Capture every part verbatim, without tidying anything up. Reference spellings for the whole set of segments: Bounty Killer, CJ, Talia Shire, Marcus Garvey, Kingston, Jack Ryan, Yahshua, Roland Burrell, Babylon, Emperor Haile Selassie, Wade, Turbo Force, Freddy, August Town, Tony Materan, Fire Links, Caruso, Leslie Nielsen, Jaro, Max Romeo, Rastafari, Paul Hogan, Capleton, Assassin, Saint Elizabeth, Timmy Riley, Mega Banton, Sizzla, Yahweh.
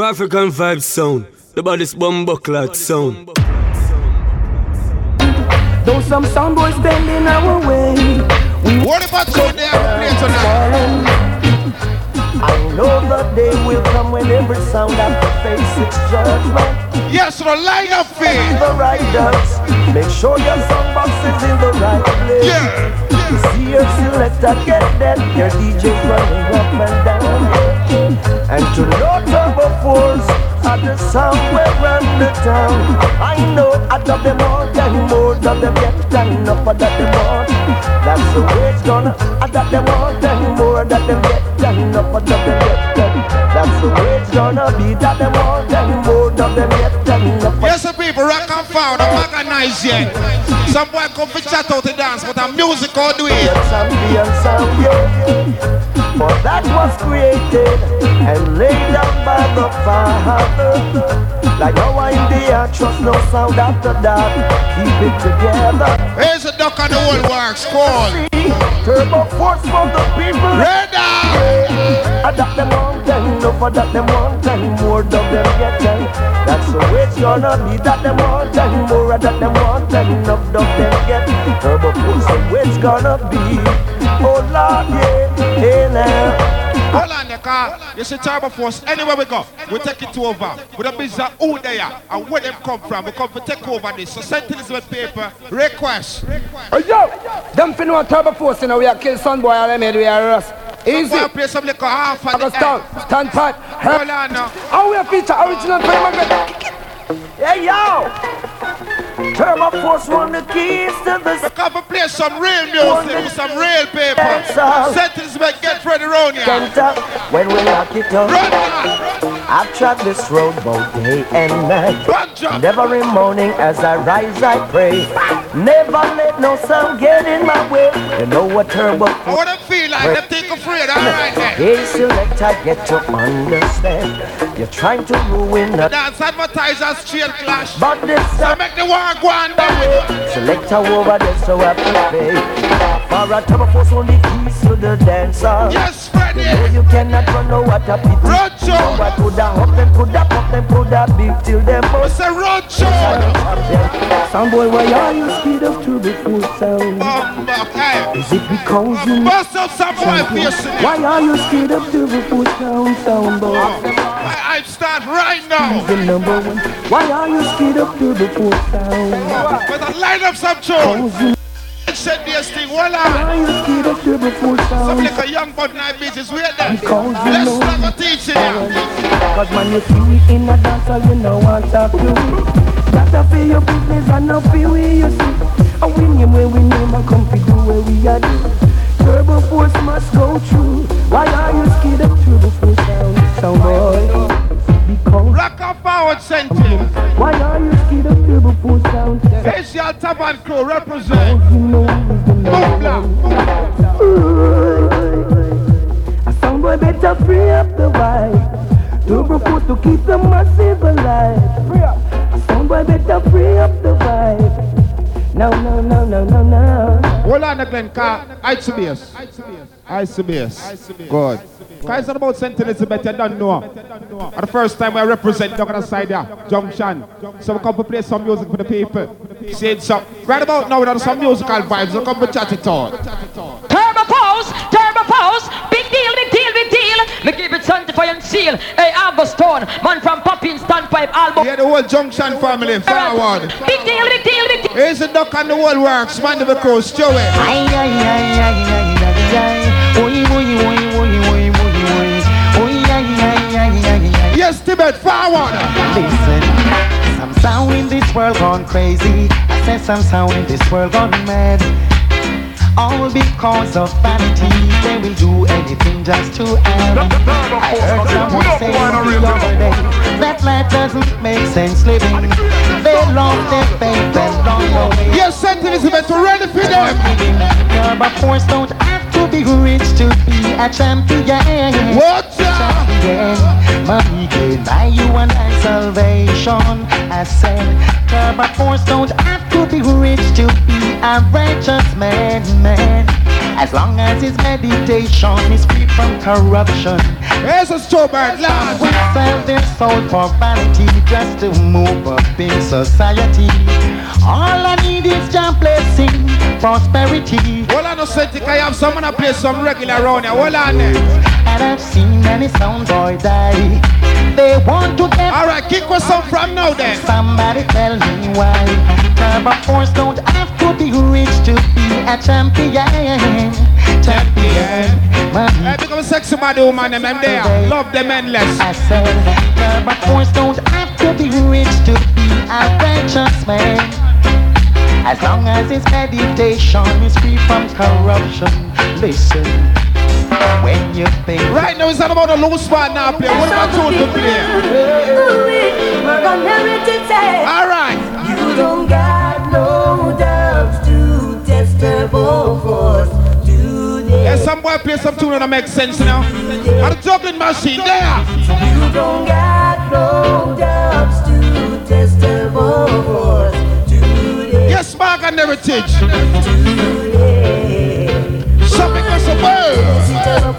African vibe sound, the body's bumbuckler sound. Though some sound boys bend in our way, we what about so they are playing tonight? I know that they will come when every sound and the face is judgment. Yes, for line of faith. The right dance. Make sure your sound box is in the right place. Yeah. Yeah. See your selector get that. Your D J running up and down. And to know Turbo Force at the somewhere around the town. I know I love them more than more, love them get than up for that them more. That's the way it's gonna. I love them more than more, that them get than up for that them get than. That's the way it's gonna be. That them more than more, that them get than up for. Yes, the people rock and found and organize yet. Some boy come for chat out to dance, but the music all do it. For that was created and laid down by the Father. Like now I'm there, trust no sound after that. Keep it together. Here's a duck on the old works call. Turbo Force for the people. Red I got them on ten, no for that them on ten, more of them get ten. That's the way it's gonna be. That them on ten, more of that them on ten, enough of them get. Turbo Force, the way it's gonna be. Oh Lord, yeah, hey now. Hold on, the car. You see Turbo Force. Anywhere we go, we take it over. We don't be that who they are and where they come from. We come to take over this. So Saint Elizabeth paper request. Hey yo, them fin want Turbo Force. You know we are kill son boy. All them head we are us. Easy. Some boy play some liquor half at August Town. Stand tight. Hold on now. How we feature original film. Hey yo. Turbo Force won the keys to the we come and play some real music with some real paper. Sentence make get Freddy round here. When we knock it up, I've traveled this road both day and night. Never in morning as I rise I pray. Never let no sound get in my way. You know what Turbo Force. I wanna feel like them think afraid, alright then. Hey selector, get to understand. You're trying to ruin the dance advertisers straight clash. But this time make the world. Selector over there, so I play. For a Turbo Force only keys to the dancer. Yes, Freddy. You know you cannot run no water pit. Rojo. What could I hope them, could I pop them, could I beat till them both. It's a Rojo. Some boy, why are you speed of Turbo Force sound? Um, Is it because you bust up some boy piercing? Why are you speed of Turbo Force sound, sound boy? I, I start right now. The number one. Why are you speed of Turbo Force sound? But I line up some tunes. Said this thing, voila. Some little young but nine bitches weird then. Let's start a teaching now. Cause when you see me in a dance hall, you know I'll stop you. That's a feel your business and a feel where you see. And we name where we name and come to do where we are do. Turbo Force must go through. Why are you scared of Turbo Force sound? Sound boy, because rock and power sentence. Why are you scared of Turbo Force sound? Facial Tap and Crew represent. Boom. A sound boy better free up the vibe. Turbo Force to keep the massive alive. Free up. A sound boy better free up the vibe. No, no, no, no, no, no. Hold on again, car. I C B S. I C B S. Good. Guys, what about Saint Elizabeth? You don't know. And the first time I represent down on the side there, Junction. So we come to play some music for the people. Say some. Right about now, we have some musical vibes. We come to chat it all. Turbo Force, Turbo Force. Big deal, big deal, big deal. We keep it sanctified and sealed. Hey, August Town. Man from Poppin' Standpipe album. Yeah, the whole Junction family. Forward. Big deal, big deal, big deal. Here's the dog. And the world works, man of the cross, Joey. Aye, aye, aye, aye, aye, aye. Oi, oi, oi, oi, oi, oi, oi. Oi, aye, aye, aye, aye, aye. Yes, Tibet, forward. Listen, some sound in this world gone crazy. I said some sound in this world gone mad. All because of vanity, they will do anything just to have. I heard someone say the other day that life doesn't make sense living. They love their faith and long away. Yes, sentence is ready for them. Turbo Force don't have to be rich to be a champion. What? Champion, money can buy you and I salvation. I said, Turbo Force don't have to be rich to be a righteous man. Man, as long as his meditation is free from corruption. There's a strawberry lad. We serve this out for vanity, just to move up in society. All I need is your blessing, prosperity. Well, I know, I have someone to play some regular around here. Well, I know. And I've seen many sound boy die. They want to get. Alright, kick us some from now then. Somebody tell me why Turbo Force don't have to be rich to be a champion. Champion. I become a sexy body woman and I'm there. Love them endless. I said Turbo Force don't have to be rich to be a righteous man. As long as his meditation is free from corruption. Listen. When you think right now, it's not about a loose part now, play. What about two to play? Alright. You don't got no doubts to test Turbo Force today. Yeah, somebody play some tune that makes sense now. I'm a juggling machine there. You don't got no doubts to test Turbo Force today. Yes, Mark and Heritage.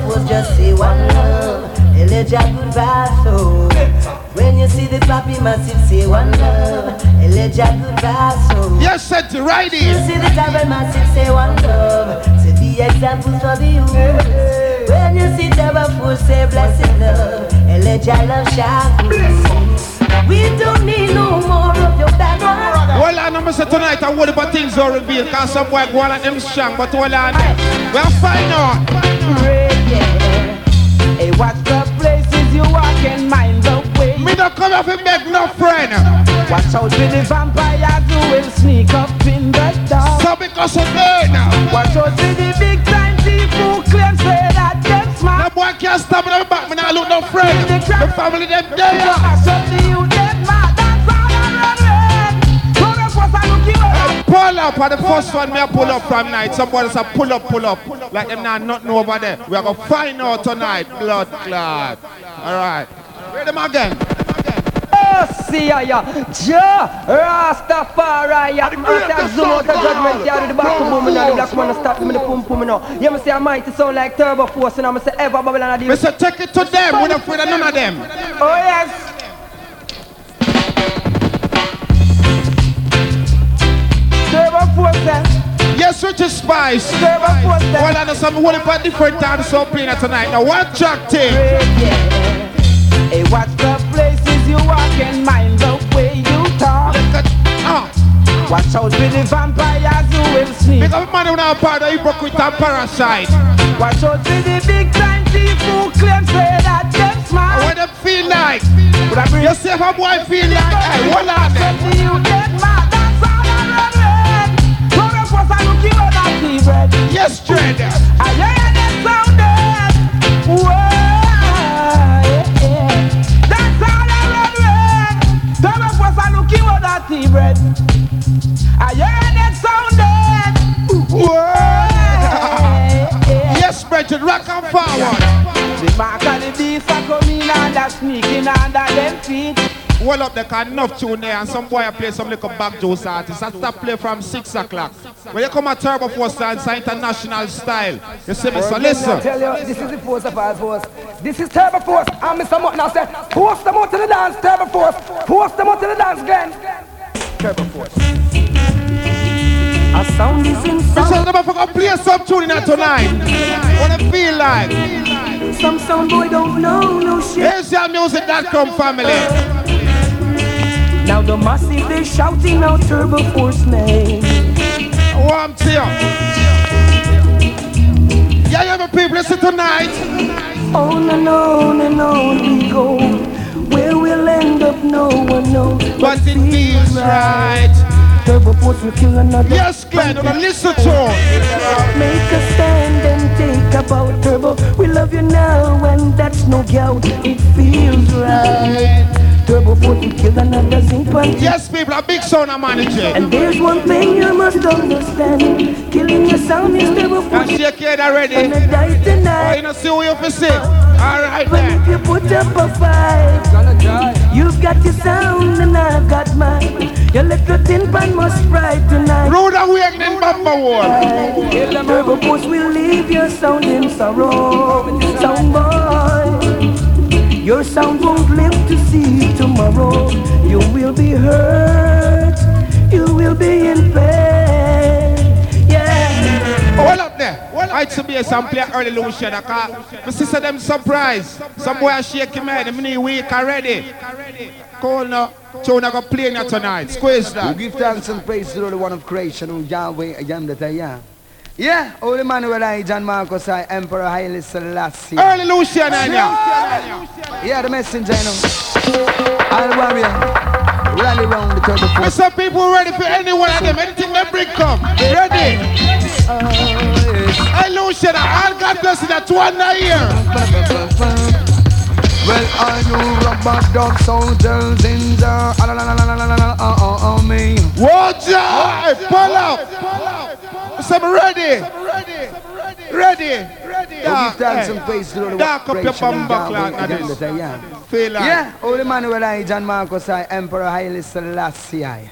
Was just say one love, and let your good vibes flow. When you see the poppy massive, say one love, and let your good vibes flow. Yes, set to right here. You see the double massive, say one love, set the examples for the youth. When you see double food, say blessed love, and let your love shine. We don't need no more of your background. Well, I know say tonight I worry about things are revealed, cause some boy go on and them strong, but well, I know. Well, fine now. Hey, watch the places you walk and mind the way. Me don't come off and beg no friend. Watch out with the vampires who will sneak up in the dark. So because of them. Watch out with the big time people claim say that them smart. No boy can't stop me back, me not look no friend. The, the family them dead. That's up to you, dead man. That's all I'm running. So that's what I look you up. Pull up, and the first one me I pull up from night. Somebody say pull up, pull up. Like them now not know over there. We are gonna find out tonight, blood clot. Alright. Read them again. Oh, see ya, ya. Ja, Rastafari, ya. After zoom out the judgment, ya. Do the back boom, and the black man start me the pum pum, now. You must say a mighty sound like Turbo Force, and I must say ever Babylon and deal. Mister, take it to them. We're not afraid of none of them. Oh, yes. Turbo Force, yes, which is Spice. Well, I know some whole about different times so playing tonight. Now, what track take? Hey, watch the places you walk and mind the way you talk. Uh. Watch out with the vampires you will sneak. Because man who not part of you broke with a parasite. Watch out with the big time people claim say that them smart. What them feel like? Yourself a boy feel like? Hey, what on them? Yes, dread. I hear that sound. That's all I read. Read. Turbo Force a looking for that tea bread. I hear that sound. Yes, brethren, rock and forward. The mark of the beast are coming under, sneaking under them feet. Well up there can enough tune there and some boy I play some little back Joe's artist. I start play from six o'clock. When you come at Turbo Force and it's international style. You see me, so listen. I tell you, this is the force of our force. This is Turbo Force. I'm Mister Mutt now said, force them out to the dance, Turbo Force. Force them out to the dance, Glenn. Turbo Force. A sound is in sound. Mister Turbo Force, play some tune in there tonight. What I feel like. Some sound boy don't know no shit. Here's your music dot com family. Now the massive, they're shouting out Turbo Force name. Oh, I'm here. Yeah, yeah, my people, listen tonight. On and on and on we go. Where we'll end up, no one knows. But, but it feels right. right. Turbo Force will kill another. Yes, Glenn, listen to us. Make a stand and take about Turbo. We love you now and that's no doubt. It feels right. Turbo Force will kill another zinc punch. Yes, people, a big sound I manage it. And there's one thing you must understand. Killing your sound is Turbo Force. And shake your head already. And I die tonight. Oh, you know, see what you have to say. All right, but then. If you put up a fight, gonna die. You've got your sound and I've got mine. Your little tin pan must fry tonight. Road awake then Bamba War. Turbo Force will leave your sound in sorrow. Sound boy, your sound won't live to see. sorrow, you will be hurt, you will be in pain. Yeah. Hold up there. I should be a sample early Lucia. My sister them surprise. Somewhere shake him head. Mini week already. Call now. Chona go play now tonight. Squeeze that. We give thanks and praise to the Holy One of Creation, who Yahweh, I am that I am. Yeah, Holy Manuel I, John Marcus I, Emperor Haile Selassie. Early Lucian, yeah. Yeah, the messenger, you know. All warrior, rally round the turbo force. Some people ready for any one of them, anything they bring come. Ready? Oh, yes. Hey, Lucian, all God bless you, that's one year. Well, I knew rubber dog soldiers in the army. Watch out! Pull out! Some ready! Ready! Ready! Give thanks and praise to the dark up your bumper clock. Yeah, Holy Manuel I, John Marcus I, Emperor Haile Selassie I.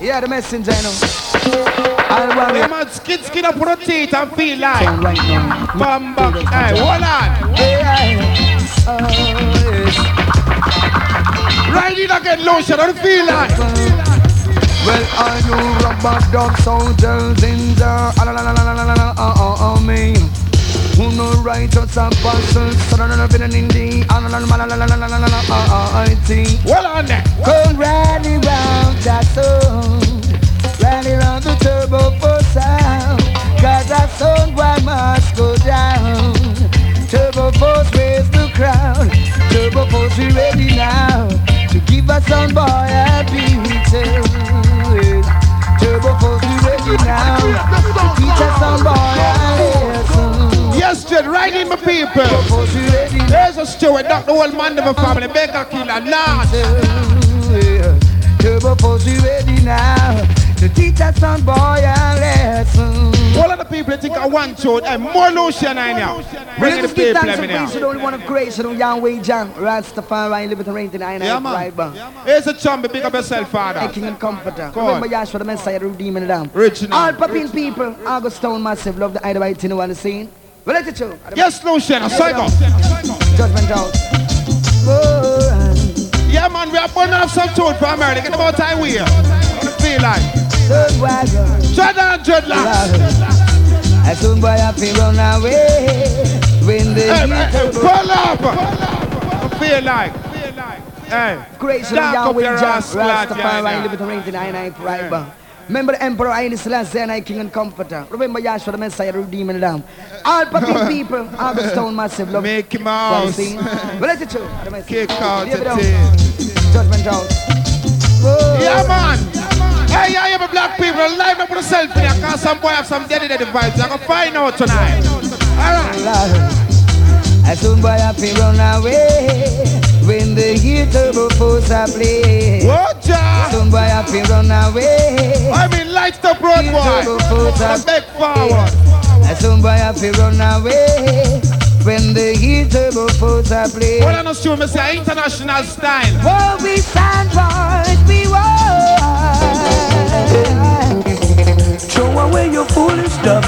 Yeah, the messenger, you know. I'll warm you. Man, skin, skin up on the teeth and feel like. Bam, bam, hey, hold on. Ride it again, lotion, don't feel like. Well, I knew rubber dog soldiers in the army. Who know righteous apostles, son of a villain in the army. Well, on that. Go rally round that song. Rally round the turbo for sound. Cause that song why must go down. Turbo Force raise the crown. Turbo Force we ready now to give us some boy a beating. Turbo Force we ready now to teach us some boy a lesson. Yes, Jed, right in my people. There's a steward, not the old man of my family, Mega Killer, Nas. Turbo Force we ready now to teach us some boy a lesson. All of the people think I want to, and more Lucian I now. Bring the people in here. This is the only one of creation of Yahweh John, Rastafari, live with the rain tonight. Yeah, man. Here's a chump, big up yourself, Father. King and Comforter. Remember Yahshua, the Messiah, the Redeemer, the Lamb. Original. All popping people, August Town, massive, love the Ida White, you know what I'm saying? Well, let it show. Yes, Lucian, a psycho. Judgment out. Yeah, man, we are burning off some tune for America. Get about time we here. Feel like. Shut down, dreadlocks. As soon boy I feel run away. When they pull up, feel like, hey, creation of Yahweh Jah, Rastafari, live with the rain tonight, I pray. Remember the Emperor Haile Selassie and I, King and Comforter. Remember Yahshua, the Messiah, the Redeemer, the Lamb. All popping people, August Town, massive love. Make him out. But let it show. Kick out the team. Judgment out. Yeah, man. Hey, I am a black people, live up yourself here, cause some boy have some dead in the vibes. I'm gonna find out tonight. Alright. As soon boy I feel run away when the hear turbo force I play. What ja? As soon boy I feel run away. I mean lights the broad wide. I back forward. As soon boy I feel run away when the heat turbo force I play. What I know you must say international style. What we stand for, we want. Show away your foolish stuff.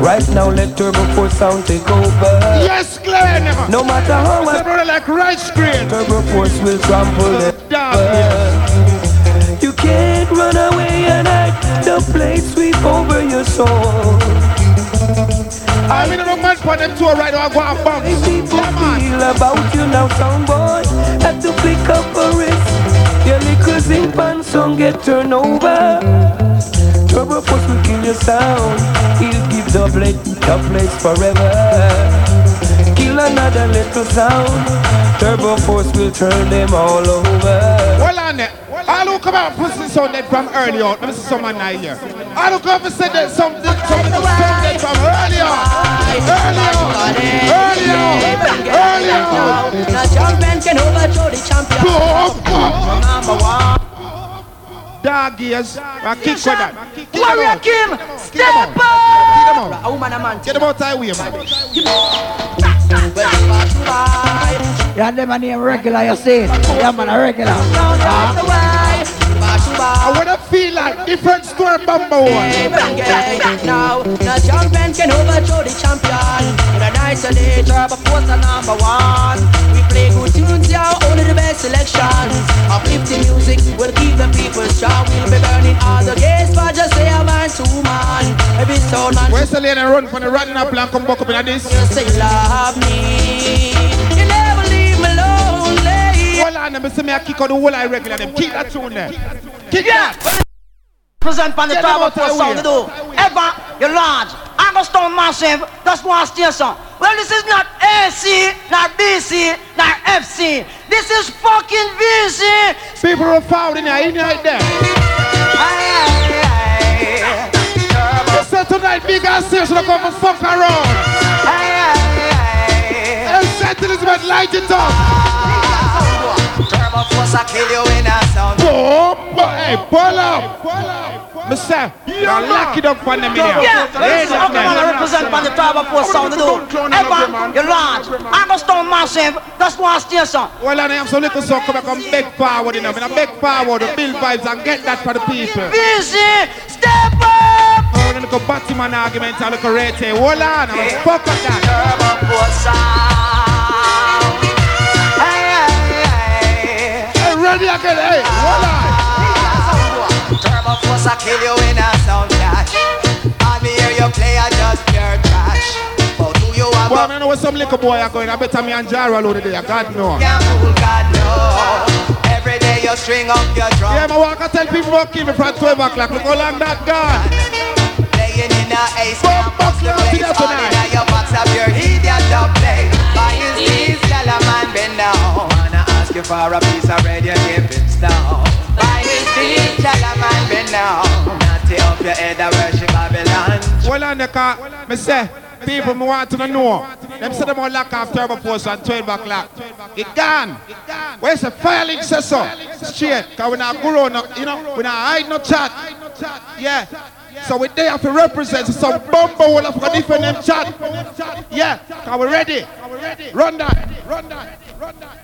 Right now let Turbo Force sound take over. Yes, Glenn! No matter how much I... like right screen. Turbo Force will trample it down. Yes. You can't run away and act. The blades sweep over your soul. I mean, I don't mind for them two right now. I go and bump. People feel about you now, sound boy. Have to pick up a wrist. Your little zip and song get turned over. Turbo Force will kill your sound. He'll give the blade, the place forever. Kill another little sound. Turbo Force will turn them all over. Well on it. I don't come out and put this on that from early on. Let me see someone out here. I don't come and say that something from that from early on. Early on. Early on. Early on. The champion can overthrow the champion. Number one. Dog years, I kick for that. Warrior Kim, step up! A woman, a man, get about time with you, man. Yeah, them a name regular, you see. Yeah, man, a regular. I wanna feel like different score bumble one. Now, the champion can overthrow the champion. In an isolator, but what's the number one? We play good tunes, yeah, only the best. selection. Uplifting music will keep the people strong. We'll be burning all the gates for just say a man, two man. Every sound man. Where's the lane and run from the rotten apple and come back up in this? You say love me. You never leave me lonely. Hold on, them see me a kick on the whole eye regular. Them keep that tune there. Kick that. Present on the Turbo Force sound to do. Ever, you large. August Town massive. That's one station. Well, this is not A C, not B C, not F C. This is fucking V C. People are found in here, in here, there. Aye, aye, aye. You said tonight, big ass station will come and fuck around. Aye, aye, aye. And Saint Elizabeth, light it up. Turbo Force, I kill you in a sound. Oh, but hey, pull up. Mister, yeah, lock it up for the media. Yeah, ladies and gentlemen, I represent by the Turbo Force sound to do. Ever, you're large. August Town massive. That's one station. Well, I am so little, so come back and beg forward enough. And I beg forward to build vibes and get that for the people. Busy, step up. I'm going to go back to my argument. I'm going to go right here. Hold on, I'm going to fuck up that. Turbo Force sound. Ready again, hey, voila! Turbo Force, I kill you in a sound clash. I me hear you play, I just pure trash. But do you have well, a... I know where some little boy are going. I better me and Jaro load today, God no. Yeah, fool, God no. Every day you string up your drum. Yeah, my walk, I tell people about keep me from twelve o'clock. Look how long that gone. Playing in a ace, can't box the place. All in a your box up your idiot dub play. Why is this yellow man been down? You for a piece of bread, you give it down. Buy this tea, tell a man be now. Natty up your head and worship Babylon. Well on the car, I say, people me want to know. Them say them all lock off Turbo Force at twelve o'clock. It gone. Where's the Fire Links so? Straight, because we not go around, you know, we not hide no chat. Yeah. So we there to represent some bumbo will have a different name chat. Yeah, because we ready. Run that, run that, run that.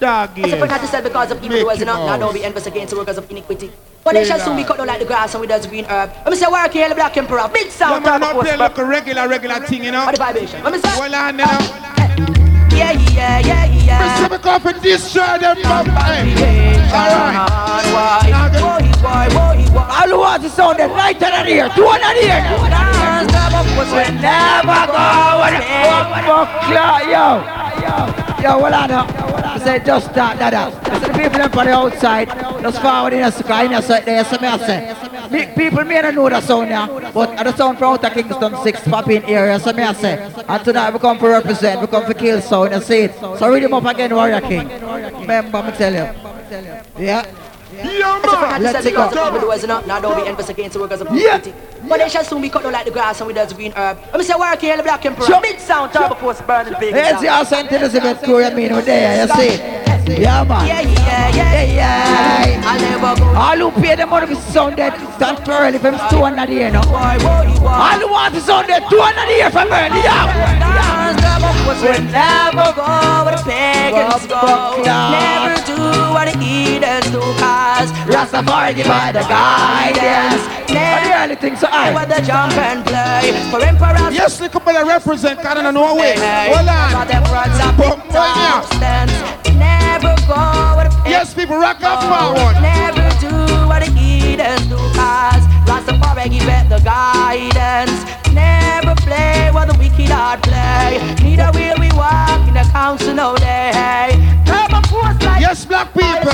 Doggy. As a forgot to sell because of evil doers, now don't be envious against the workers of iniquity. But they shall soon be cut down like the grass and with us green herb. I'm say work here, black emperor, big sound. I'm not playing like a regular, regular thing, you know. What the vibration? I'm say. Well, I know. Yeah, yeah, yeah, yeah. Mister McCoffin, destroy them, bump. Alright. Now go, boy, boy, boy. All who want to sound them lighter than here. Do one on here. We never go with a fuck, yo. Yo, well, I know. I said, just start that out. I said, the people them from the outside, just forward in the sky, in the side there, so I say, people may not know the sound here, but the sound from outer Kingston six popping area, so I say, and tonight we come to represent, we come to kill sound and see it. So read him up again, Warrior King. Remember, I tell you. Yeah. Yeah, man. Let's go. Now don't be envious against the workers of poverty. But they shall soon be cut down like the grass and with us green herb. I'm say work here, the black emperor. Big sound, Turbo Force, burning big sound. Here's your Saint Elizabeth crew, I mean, there, you see. Yeah, man. Yeah, yeah, yeah, yeah. I'll never go. All who pay the money for sound dead, stand for if I'm two under the year, no? All who want to sound dead, two under the year from early, yeah. We never go where the pagans go. Never do what the heathens do, cause Rastafari divide the guidance. Never do what the jump and play. For emperors. Yes, look up at the represent Canada, Norway. Hold on. Never go where the pagans go. Yes, people, rock up forward. Never do what the heathens do, cause Rastafari give it the guidance. Never play what the wicked are play. Neither will we walk in the council all day. Turbo Force like yes, black people.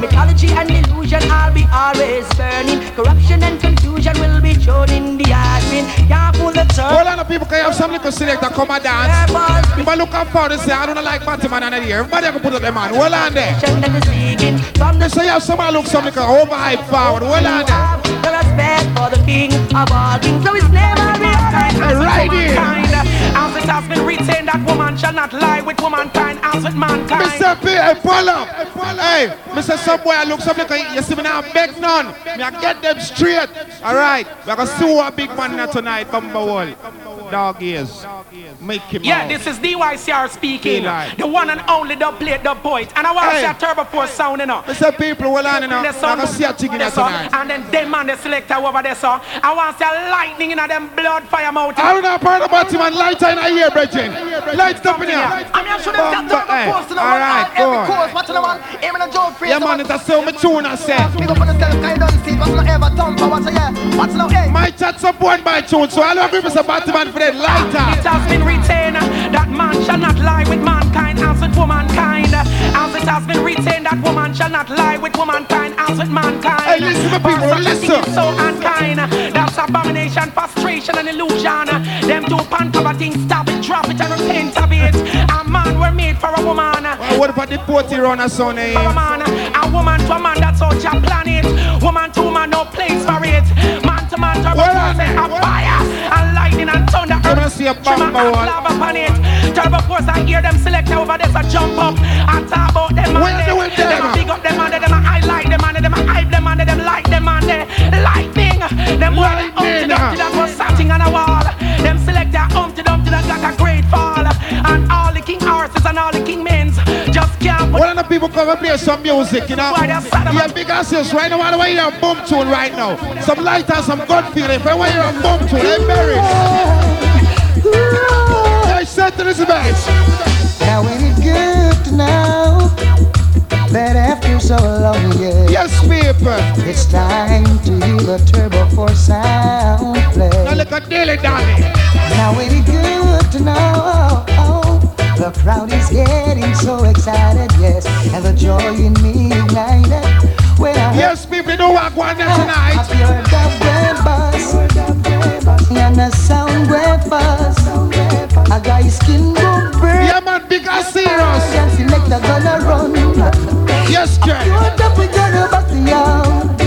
Mythology and illusion I'll be always burning. Corruption and confusion will be shown in the admin. Can't pull the turn. Hold on, people can you have some little selector come and dance. If I look up for this, I don't like Batman and here. Everybody can put up their man. Hold on there. They say you have someone look some little overhype forward. Hold on there. The respect for the king of all things. So it's never real. Right here. As it has been retained that woman shall not lie with womankind as with mankind. Mister P, I pull up. Hey, Mister Subway, I look something like you see me now, beg none. Me I get them straight. All right, we're going to see what big man now tonight, Bumba Wall. Dog ears. Make him yeah, out. This is D Y C R speaking. D-line. The one and only the plate, the point. And I want to hey. see a Turbo Force sound, you know. Mister People, well on, you know. I'm going to see a chicken there tonight. And then them and the selector over there, so. I want to see a lightning in them blood fire mountain. I don't know part about him and light in here, brethren. Light up in here. I'm not sure that Turbo Force, you know. All right, go on. man. Even a joke free. Yeah, man, it's a silver tune, I said. Big up on the self, I don't see, but not ever dumb. But what's a yeah? What's no hey? My chat's up born by tune, so I love you, Mister Batman, for that lighter. It has been retained that man shall not lie with mankind, as with womankind. As it has been retained that woman shall not lie with womankind, as with mankind. Hey, listen, my people, listen. So unkind. That's abomination, frustration, and illusion. Them two pantava things, stop it, drop it, and repent of it. A man were made for a woman. Well, what about the potty runner, son? Eh? A man, a woman to a man, that's all your planet. Woman to man, no place for it. Man to man, to well, man, man, a man. Fire and lightning and thunder. I'm gonna see a bamba one. Turbo Force, I hear them select over there, so jump up. I talk about them, man. They will big up them, man. Them, I highlight them, man. Them, I hype them, man. Them, like them, man. Lightning. Them, were up to them, to them, was something on a wall. Them select their um to them, to them, got a great fall. And all the king horses and all the king men's. Just can't. One of the people come and play some music, you know. Yeah, big asses right now. I don't want to hear a boom tune right now. Some light and some good feeling. If I want to hear a boom tune, I'm married. Hey, Saint Elizabeth. Now ain't it good to know that after so long, yeah. Yes, people. It's time to hear the Turbo Force sound play. Now look at Dilly Donny. Now ain't it good to know. The crowd is getting so excited, yes, and the joy in me ignited. When I yes, people do walk one night tonight. I feel a dub bus, and a sound web bus. A guy's skin will burn. Yeah, man, big as serious. Yes, you make the gonna run. Yes, girl. You're dub with your bus, young.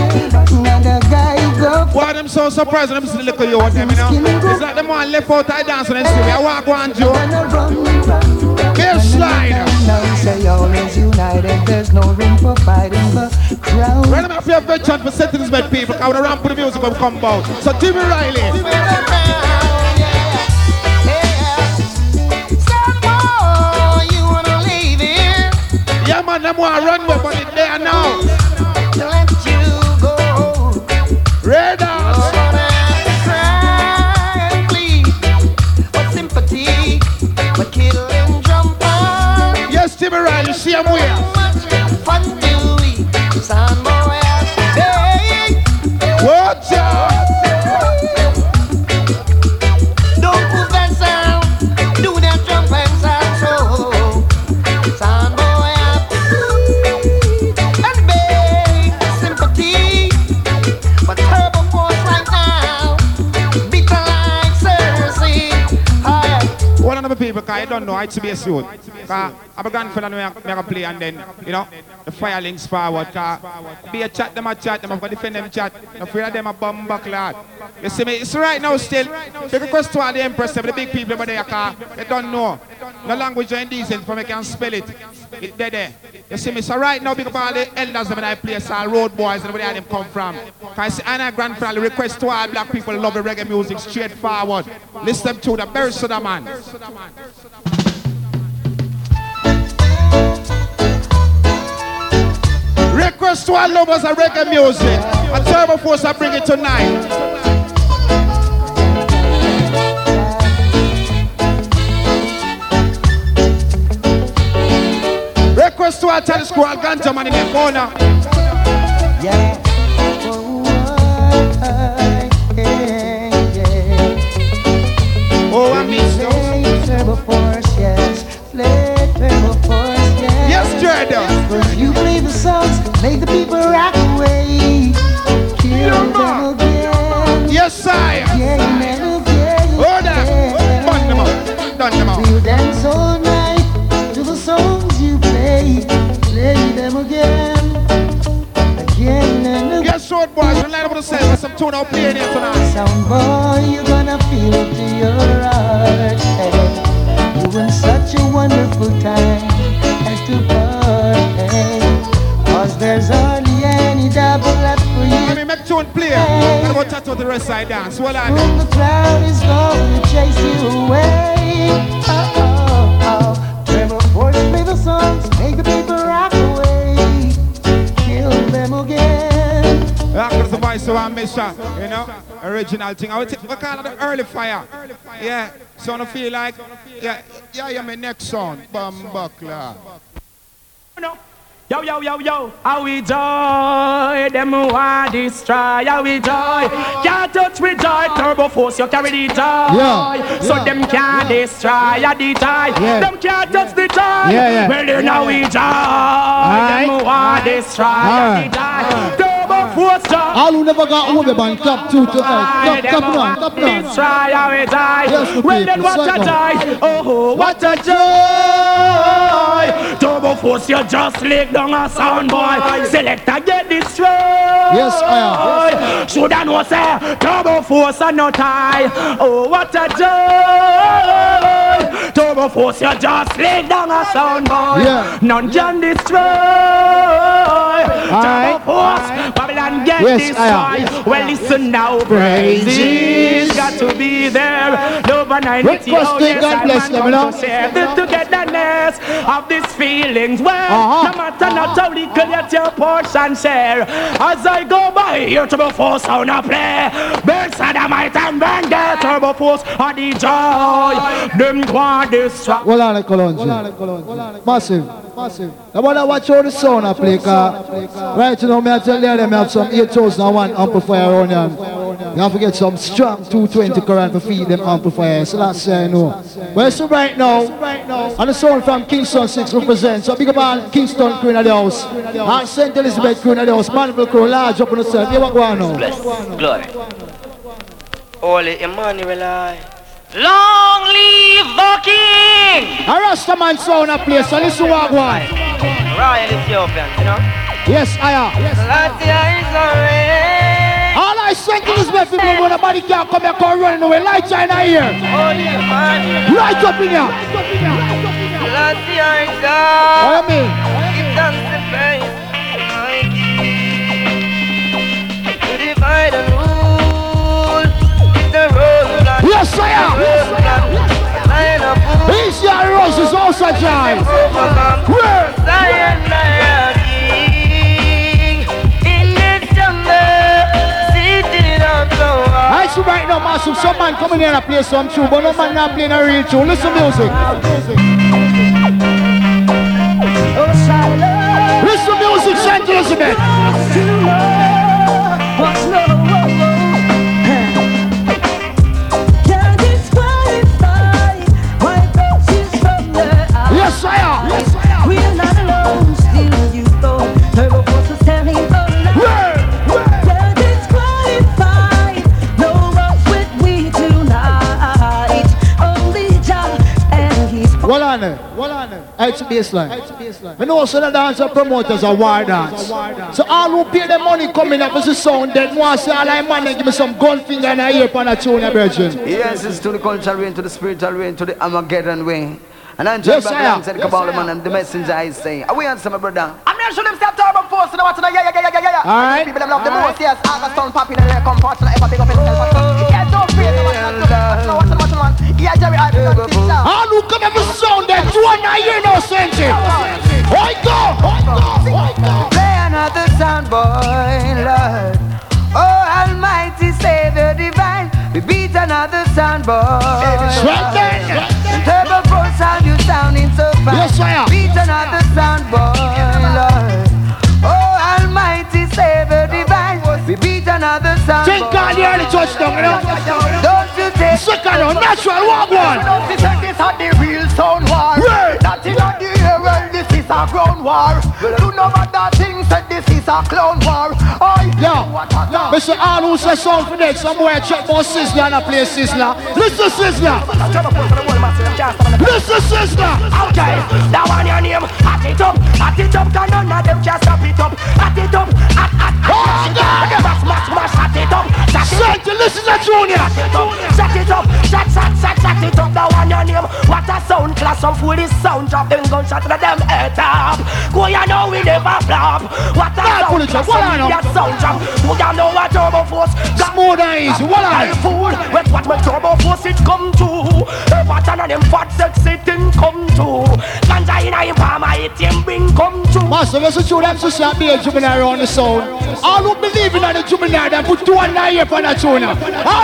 And a guy go. Why them so surprised? Them still look at you, them, you know. It's like them all left out I dance and they see me. I walk one, Joe. Slide. Now say all is united. There's no room for fighting the crowd. Right now, if you have a chance for setting this bed, people, I would ramp with the music when we come out. So, Timmy Riley. Somehow you wanna leave here. Yeah, man, them wanna run with but it's there now. To let you go. Red on. Cry and plead for sympathy, but kill. You see him where? Fun to eat. Watch out! Don't move that sound. Do that jump and sound. So, sound boy up. And beg sympathy. But Turbo Force right now. Beat the line, seriously. Hi. One of the people, I don't know. I to be a suit. Uh, I'm a grandfather and I can play and then, you know, the Fire Links forward. Uh, be a chat, them a chat, them a defend them chat. I'm afraid of them a bomb back, lad. You see me? It's right now still. They request to all the Empress, the big people over there, uh, they don't know. No language are indecent, but I can spell it. It's dead there. You see me? So right now, because all the elders over there place, all road boys, and where they come from. Because I and grandfather request to all black people love the reggae music straightforward. Listen to the very soon, man. Request to our lovers of reggae music. A Turbo Force, I bring it tonight. Request to our talent squad, ganja man in the corner. Yeah. Oh, I, yeah, yeah. Oh, I miss those. Turbo Force, yes. Play Turbo Force. Cause you play the songs, make the people rock away. Kill them again. Yes, sire. Hold on. Burn them up. Burn them up. You dance all night to the songs you play. Play them again. Again and again. Yes, short boys, we line up with the set. Some tune out playing here tonight. Sound boy, you're gonna feel it to your heart. Hey, doing such a wonderful time. Cause there's only any double left for you. Let me make tune play. I'm gonna chat with the rest side dance. Well, I know the crowd is going to chase you away. Oh, oh, oh. Turbo Force, play the songs, make the people rock away. Kill them again. After the voice of our mission, you know, original thing. I would take what kind of the early fire. Yeah, so I don't feel like, yeah, yeah, yeah, my next song, Bumbuckler. No. You Yo, yo, yo, yo. How we joy, them who are destroy. How we joy. Can't touch with joy. Turbo Force, you carry the joy. Yeah. So yeah. them can't yeah. destroy yeah. the joy. Yeah. Them can't touch yeah. the joy. Yeah, yeah. Well, you know we joy. Right. Them who are destroy. Right. Right. The joy. All who never got over by top two to earth. Top, top one, top nine. Let's try how we die. Yes, well, then what a joy. Oh, what a joy. Turbo Force, you just lick down a sound boy. Selector get destroyed. Yes, I am. Shoulda know, sir. Turbo Force and not I. Oh, what a joy. Turbo Force, you just lick down a sound boy. Yeah. None can destroy. Turbo Force, Babylon get yes, destroyed. Well, listen yes. now, praises got to be there. Requesting oh, yes, God bless them, you know. The togetherness of these feelings. Well, uh-huh. no matter uh-huh. not how little uh-huh. yet your portion share. As I go by here, Turbo Force on a play. Burn Sadamite and burn the Turbo Force on the joy. Them want destroy. Hold on, Colunchia. Massive. Massive. I want to watch all the sound I play, car. Right, you know, me I tell you, them have some eight thousand one amplifier on them. You have to get some strong two twenty current to feed them amplifiers. So that's uh, you know. Well, so right now, and the sound from Kingston six represents. So big up on Kingston, Queen of the House. And Saint Elizabeth, Queen of the House. Manville Crow, large up on the set. You want to go on now? Glory. Holy Emmanuel. Long live the king! A Rastaman sound a place, so listen to what one. Royal Ethiopian, you know? Yes, I am. Yes, Latia is a rain. All I sent to this way, people when the body can't come here, come running away. Light shine out here. Holy man. Light up in here. Latia is a rain. What do you mean? Give thanks to praise, my king. To divide and rule, give the road. Yes, I am. He's your roses also time. Where? I see right now, massive. Some man coming here and play some tune, but no man not playing a real tune. Listen music. Listen music, Saint Elizabeth. We're not alone, still you thought Turbo Force was standing for the light. You're disqualified, no one with me tonight. Only Jah and his... Well on it, well on it. It's baseline. We know some of the dancer promoters are war dance. So all who pay the money coming up as a sound dead. One say, all I man, give me some gun finger and I hear upon a tune, virgin. Yes, it's to the cultural way, to the spiritual way, to the Armageddon way. And I'm just yes, the yes, man and the messenger I say. Are we answer, my brother? I'm not sure them step Turbo Force. You know what? Yeah, yeah, yeah, yeah, yeah. All right. People them love the most. Yes, August Town popping and they come parts and ever big up in the world. Yeah, don't fear. Watch and watch and watch. Yeah, Jerry, I don't think so. All who come every sound that you and I hear no sense. Oi, go! Oi, go! Oi, go! Play another sound, boy, Lord. Oh, Almighty Savior Divine. We beat another sound, boy. Right there. Turbo Force sound, you sounding so fine. Yes, I am. Beat another sound, boy, Lord. Oh, Almighty Savior Divine. We beat another sound, boy. Thank God you already touched them, you know. Don't you take second on natural walk one. Don't you take this at the real sound war. That is not the error, this is a ground war. Do no matter things that this is a clown war. I know what I know. Mister All who says sound for next, somewhere check for Sizzla and I play Sizzla. Listen, Sizzla. Listen, sister. Okay, that one your name. At it up, at it up, can none of them just stop it up. At it up, at at at. Oh God! Smash, smash, smash, at it up. Shut it, listen to Junior. Shut it up, shut, shut, shut, shut it up. That one your name. What a sound class of fool is sound drop. Them gunshot to them head up. Go ya know we never flop. What a sound class of sound drop. Who ya know what Turbo Force? Smooth and easy. What a fool. With what my Turbo Force it come to. None of them fat sexy thing come to. Ganja in a impama, it him bring come to. Master, listen to them to say be a juvenile on the sound. All who believe in the juvenile, they put two and nine here for the tune. All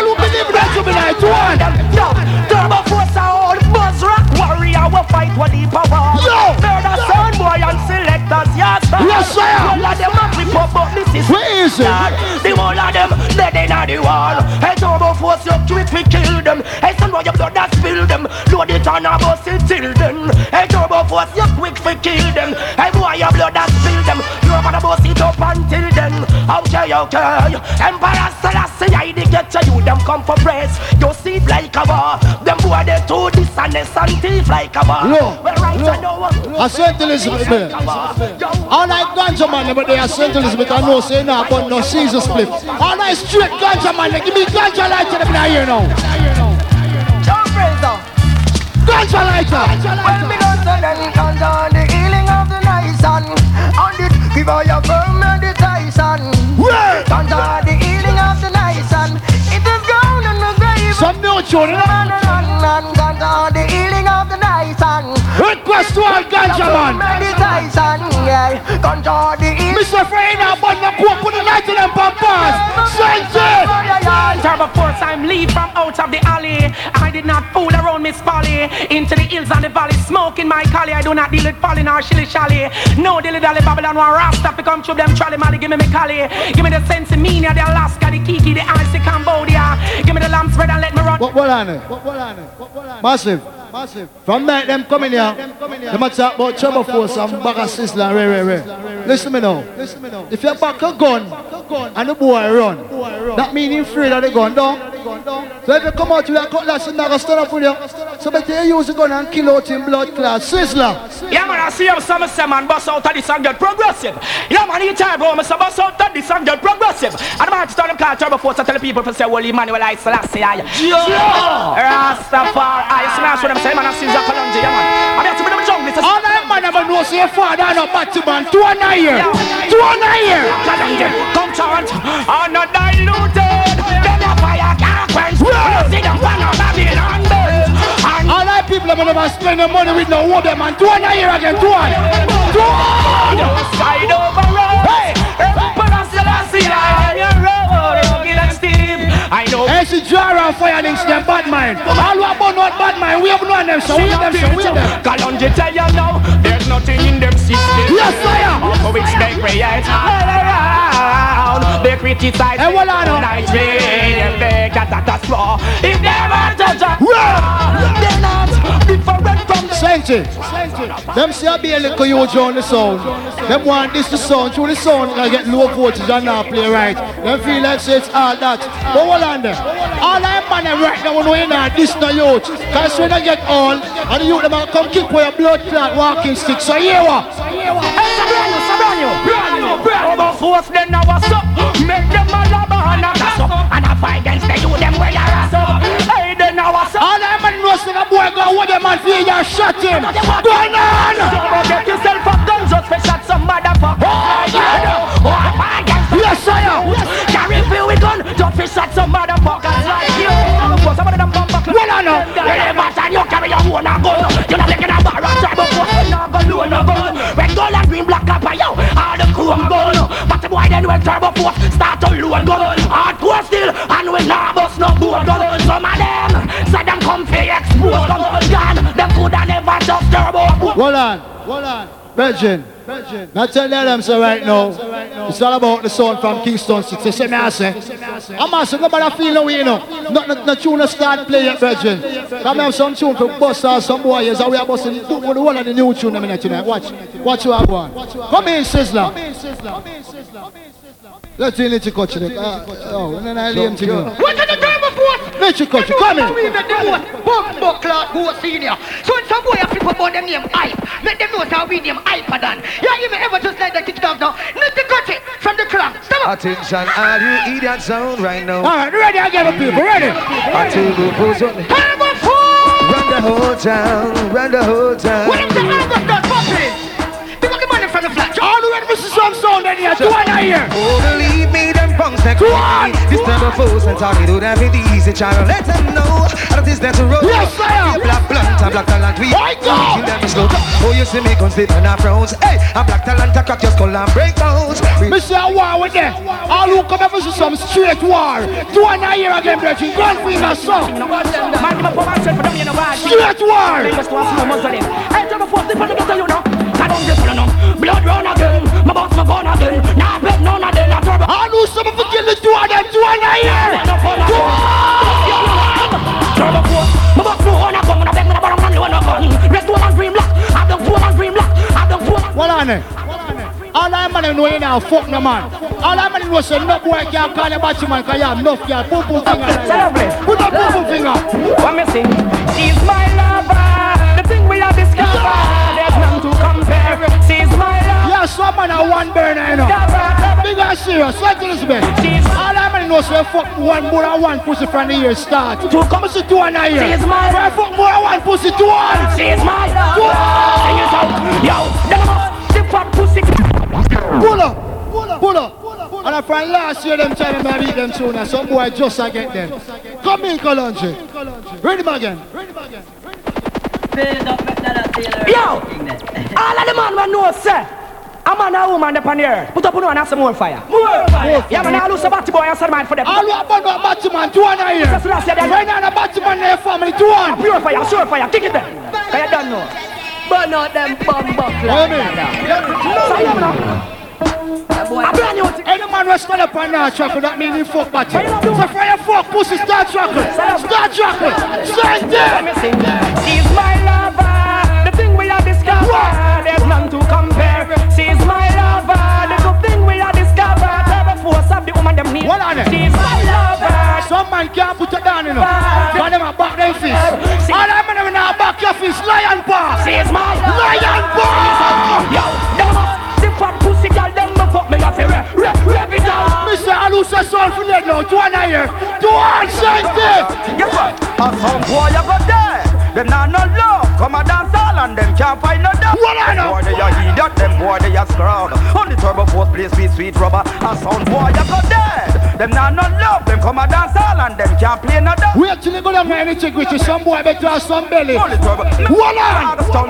who believe in the juvenile, two and them. No, Turbo Force are all buzz rock warrior. We fight with the power. Yo, murder sound boy and select. that's Yahshua. All of them are flip up, but this is where is it? The whole of them dead in the wall. Hey, Turbo Force, your trip we kill them. Hey, son, your blood that spill them. Load it on a bus till then. Hey, Turbo Force, your quick we kill them. Hey, boy, your blood that spill them. You're gonna bust it up until then. Okay, okay. Emperor Selassie, I did get to you. Them come for praise. You see like a bar. Them boy, they too dishonest and thief like a bar. No, well, right, no. I know. I said to Elizabeth. All I ganja man, but they are Saint Elizabeth. I know say no, but no Caesar split. All I straight ganja man, they give me ganja lighter than I hear now. Ganja lighter. When we don't turn and ganja on the healing of the night sun, on it give all your firm meditation. Ganja the healing of the night sun, it is gone in the grave. Some new children. Ganja the healing of the night sun. Request to all ganja man. Mister Freddy, I'm on the poor, put the light in them pampas. Send it! Turbo Force, I'm leave from out of the alley. I did not fool around Miss Polly. Into the hills and the valley, smoke in my collie. I do not deal with falling or shilly shally. No dilly dally Babylon, one Rasta, come through them trolley, Molly, give me my collie. Give me the Sensimania, the Alaska, the Kiki, the Icy Cambodia. Give me the lamb spread and let me run. What what on it? What what on it? What what on it? Massive. Massive. From night them coming here, they might talk about Turbo Force and bag of Sizzla, re, re, re. Listen me now. Listen me now. If you back a gun and the boy run, that means he's afraid of the gun, no? So if you come out with a cutlass and dagger, stand up with you. So better you use the gun and kill out in blood class. Sizzla. Yeah man, I see him some man bust out of this and get progressive. Yeah man, he time bro, Mister bust out of this and get progressive. And I'm to tell them call Turbo Force and tell the people to say, well, Emmanuel, I Selassie, I. Rastafari, I smash with them. All that man ever knows your father and a Batman, two and a year, two and a year. Come chant, I'm not diluted. Then the fire can't quench. See the one of Babylon built. All that people have never spend the money with no woman, man. Two and a year again, two and two and side over road. Hey, Emperor Selassie, I road, rugged and steep. I know. Hey, she Jaro and Fire Links, them bad mind. All what about not bad mind? We have no them, so we have them, so we have them. Colunchia tell you now, there's nothing in them system. Yes, fire! For which they create all around. They criticize the night rain, they beg that that is raw. If they want to judge, they're not different from the... Saint it. Them say I be a little you on the sound. Them want this the sound, through the sound, and I get low voltage and not play right. Them feel like say it's all that. But hold on them. All I am on right now, when we're not, this no youth. Because when I get all, and the youth them are come kick for your blood clot walking stick. So here we are. Hey, Sabrano, Sabrano, Sabrano, Sabrano. Force them now what's up. Make them all up and a pass up. And a fight against the youth, them where your ass up. Hey, then now what's up. All I am on the rest of the boy go with them and feel your shot him. Going on. So get yourself up guns just for shot some motherfucker. Oh, yeah. Oh, I guess. Yes, sir. Carry feel with gun just for shot some motherfuckers like you. Some of them bumper. Well, I know. You carry your own and gun. You're not taking a bar of trouble. You're not going to loan a gun. When gold and green black up by you, all the crew I'm gone. But the boy then when Turbo Force start to loan gun. Hardcore still and we not bust no bone gun. Some of them said them come for expose them gun. Them could have never just Turbo Force. Hold on, hold on. Virgin, Virgin. Now tell them so right now, it's all about the sound from Kingston six. They say, I say, I'm asking nobody feel no way, you know. Not the tune start playing, Virgin. Come have some tune for bust or some boys, and we are busting the one of the new tune in a minute, you know. Watch, watch you have one. Come in, Sizzla. Let's do a little coaching. Oh, and then I leave him to you. Let you coach, come in. Make some boy a flip about them name hype. Make them know how we name hypadan. Yeah, even ever just like the kick down now. Let the cut it from the clan. Attention, all you idiot sound right now. Alright, ready again, people, ready. Run the whole town, run the whole town. What is the August Town pumping? They want the money from the flat. All the red misses some sound in here, do I hear? Oh, believe me. Punks next to me, this Turbo Force and talking to them with the easy channel. Let them know how this that's a road. Yes, sir. Black blunt and black talent, we kill them and slow. Oh, you see me guns dip and our frowns. Hey, a black talent, I crack your skull and break bones. Mister War with them. All who come ever to some straight war. Two and a year again, Virgin. Grand Queen or something. Straight war. Hey, Turbo Force, they put the gun to you now. I don't get no blood run again. My boss my gun again. Now I bet none of them. I know some of the killers do I them do I hear. Turbo Force. My boss no gun. I'm gonna beg me the bottom and low no gun. Rest woman's dream lock. I don't woman's dream lock. I don't woman's. What on it? All I man know you now fuck no man. All I man know say no boy can't call you batch man because you have enough girl. Poo poo finger. Put a poo poo finger. What me sing? She's my lover. The thing we have discovered. She's my love. Yeah, someone a one burner, you know. Big and serious, Saint Elizabeth. All I mean knows, so fuck one more than one pussy from the year start. Two come to two and a year. She's my love. Fuck more than one pussy, two on. She's my love. Yo, them up, the fuck pussy. Pull up, pull up, pull up. And I find last year them trying to beat them sooner. Some boy just against them. Come in, Colunchia. Read him again. Read him again. Yo, all of the man will know, sir. A man and a woman up on the earth. Put up on and some more fire. More fire. Yeah, man, I lose a batty boy and some man for them. I lose a batty man, two on the earth. Just last year, right now, a batty man and a family, two on. Pure fire, sure fire, kick it there. I don't know. Burn out them bum buckle. I mean, I brand new. Any man will stand up on that chuckle, that means he fuck batty. So fire, fuck, pussy, start chuckle. Start chuckle. Stand there. He's my lover, the thing we have discovered, there's none to compare. She's my lover, the good thing we have discovered. Turbo Force of the woman them need. What on it? She's my lover. Some man can't put it down, you know. But them are back their fists. All them men are back your fists. Lion bar. She's my lover. Lion bar. Yo, them up. The fuck pussy girl, them the fuck me off here. Rep, rep it down. Mister Alusa son for them now. Do one here. Do one sentence. Guess what? A some boy you got there. Them not no love, come and dance all and them can't find no dance. What I know? Boy they are idiot, them boy they are scrown. On the Turbo Force play sweet, sweet rubber. And sound boy you go dead. Them not no love, them come and dance all and them can't play no dance. We actually go down for anything with you, some boy better have some belly. On the Turbo, what I know?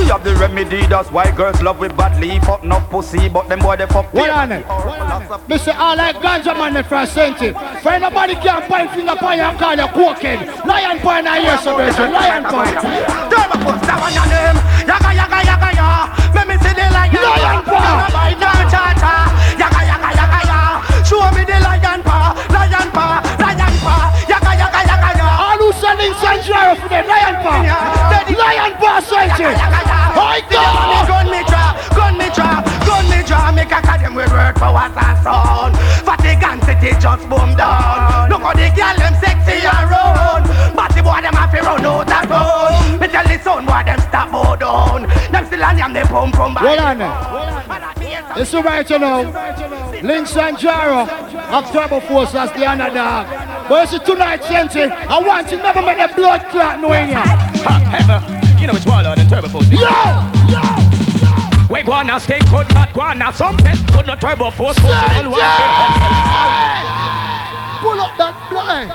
We have the remedy, that's why girls love with badly. Fuck no pussy, but them boy they fuck. What I know? Mister I like ganja man in France, ain't it? For nobody can't point finger upon you and call you cocaine. Lion point I hear so there's a lion point. Turbo Force, that one your name. Yaga, yaga, yaga, ya. Let me see the lion. Lion paw. Yaga, yaga, yaga, ya. Show me the lion paw. Lion paw. Lion paw. Yaga, yaga, yaga, ya. All who selling Saint Jaro for them. Lion paw. Lion paw, Saint Jaro. Oh, God. Gun me draw. Gun me draw. Gun me draw. Make a cut them with word for what I sound. Fatigue and city just boom down. Look how they girl them sexy around. But the boy them have to run out of phone. Me tell the sound boy them stop all down. Them still on them they boom from back. Well on it. It's alright you know. Links and Jaro of Turbo Force as the underdog. But it's tonight sentence. I want you never make a blood clot knowing you. Ever. You know it's Warlord and Turbo Force. Yo! Yo! We gonna stay good, not gonna something. Could not Turbo Force. Pull up that blind.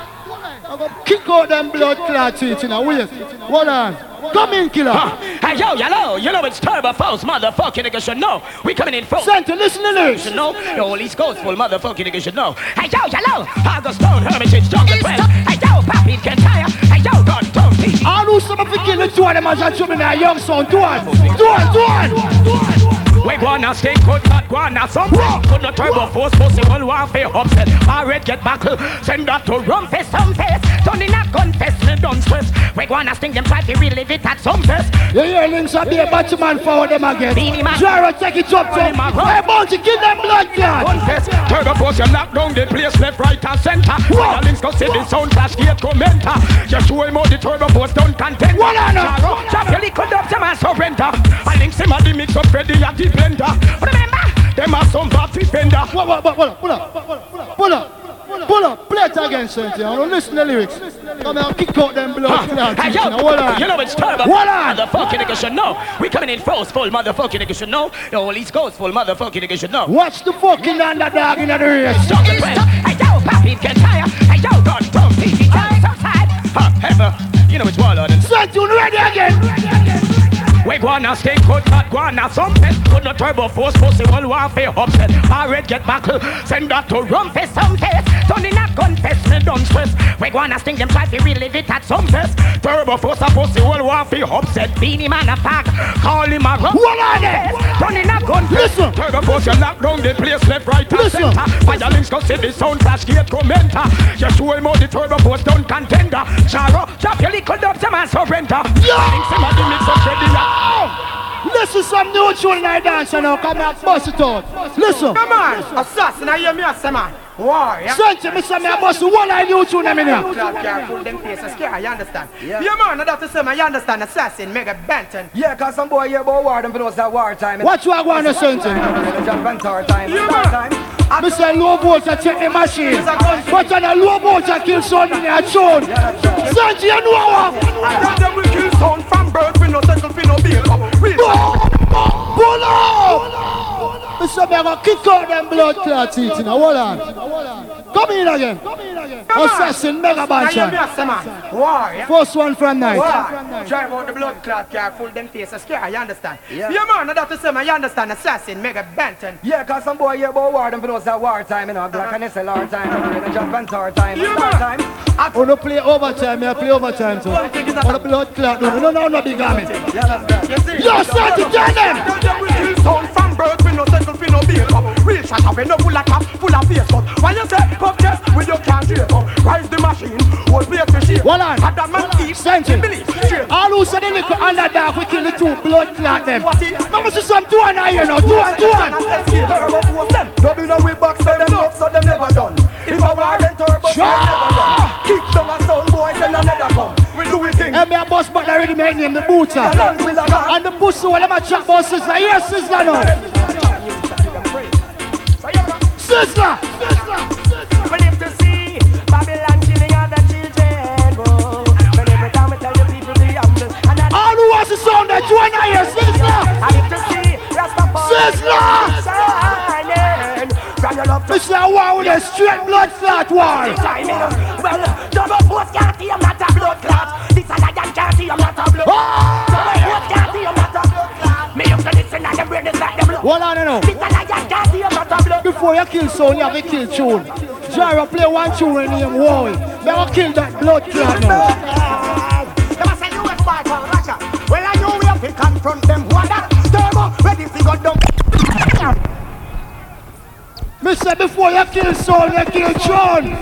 I'm gonna kick out them blood clots in a way. Hold on. Come in, killer. Huh. Hey, yo, hello. You know it's Turbo Force, motherfucking nigga should know. We coming in full. Santa, listen to this. You know, the Holy Ghost full, motherfucking nigga should know. Hey, yo, hello. August Town, Hermitage, Jungle Friends. Hey, yo, Papi, can tire. Hey, yo, God, don't teach. I know some of the killers, two of them as a juvenile young son. Do one, do one, do one, do one, do one. We wanna stay good, not wanna something. Could not Turbo Force, possible warfare upset. Alright, get back, send that to Rumpus, some face. Tony not confess, no don't stress. We wanna sting them, try to relive it at some face. You hear Links up here, Batman forward them again. Jaro, take it up to him. Hey, Bounty, give them blood, God. Confess, Turbo Force, you knock down the place, left, right, and center. Fire Links go see the sound, flash, gate, commenter. Just show him how the Turbo Force don't contend. What on earth? Jaro, chop your liquid up, them and surrender. I Links him at the mix up, Freddy at the blender. Remember, them are some bad defender. Pull up, pull up, pull up, pull up, pull up, play it again, Saint. Listen to the lyrics. Come on, kick out them blood. Hey, yo, you know it's Turbo. Motherfucking nigga should know. We coming in forceful, motherfucking nigga should know. The Holy Ghost full, motherfucking nigga should know. Watch the fucking underdog in the race. Hey, yo, Papi, get tire. Hey, yo, God, don't be tired. Huh, ever. You know it's Warlord. Saint, you ready again? We gonna stay good, not gonna sunset. Could no turbo force, pussy all warfare upset. Pirate get battle, send that to run for some test. Tony not confess, me don't stress. We gonna sting them, try to relive it at some test. Turbo force, a pussy all warfare upset. Beanie man attack, call him a run. What are they? Tony not confess. Listen. Turbo force, you knock down the place, left, right, and listen. Center. Fire links, cause if the sound flash, get commenter. Just show him how the turbo force don't contender. Jaro, drop your little dubs, a man surrender. Yeah. Listen, some new children I dance now, come and bust it out. Listen. Come on, Assassin, I hear me as a man. Warrior. Sent me some I bust one I new tune them in here. Careful, them faces, I understand. Yeah, yeah man, that's the same, I understand, Assassin, Mega Banton. Yeah, cause some boy here about war, them for those that war time. What you are going to send to me? Yeah man. I say low boats and check the machine. But on a low boat I kill son in a tune. Sanji, you know what? Then we kill son from birth, we no settle for no beer. Pull up! I say I'm going to kick out them blood clots eating. Hold on. Come in again. Assassin, Mega Banton. First one from night. Drive out the blood clot, careful, them faces, I understand. Yeah man, that's the same, I understand, Assassin, Mega Banton. Yeah, cause some boy here about war, them for that war time, you know, black and S L R hard time, I'm gonna jump and hard time, hard time. Wanna play overtime, I play overtime too. Wanna play hot clock, no, no, no, no, big garment. Yo, start to tell them! We kill sound from birth, we no settle for no beer cup. We shut up, we no full of cap, full of face cut. Why you say, pop test, we just can't shake up. Rise the machine, hold me to shake. Hold on, all who said they look underdog, we kill the two blood clot them. Now we see some two and I, you know, two and two and. No, we know we box for them up, so them never done. If I war then turbo, sure. Never done. Kick some a sound boy, then I never come. We do we thing. And me a boss, but I already made him the booter. And the pussy, well, them a chat about Sizzla. Yes, Sizzla now. Sizzla! Sizzla! We live to see Babylon killing other children. But every time we tell the people the humble. All who wants the sound that you and I hear, Sizzla! I live to see Rastafari. Sizzla! It's a war with a straight blood clot war. Well, Turbo Force can't hear not a blood clot. This a lion can't hear not a blood clot. Turbo Force can't hear not a blood clot. Me used to listen and them brain is like the blood. Hold on, you know. This a lion can't hear not a blood. Before you kill sound, you have to kill tune. Jaro play one tune in him wall. Never kill that blood clot now. Never say you was fight for Russia. Well, I know we have to confront them. What that? Turbo, ready to go down. Me say before you kill soul, you kill John.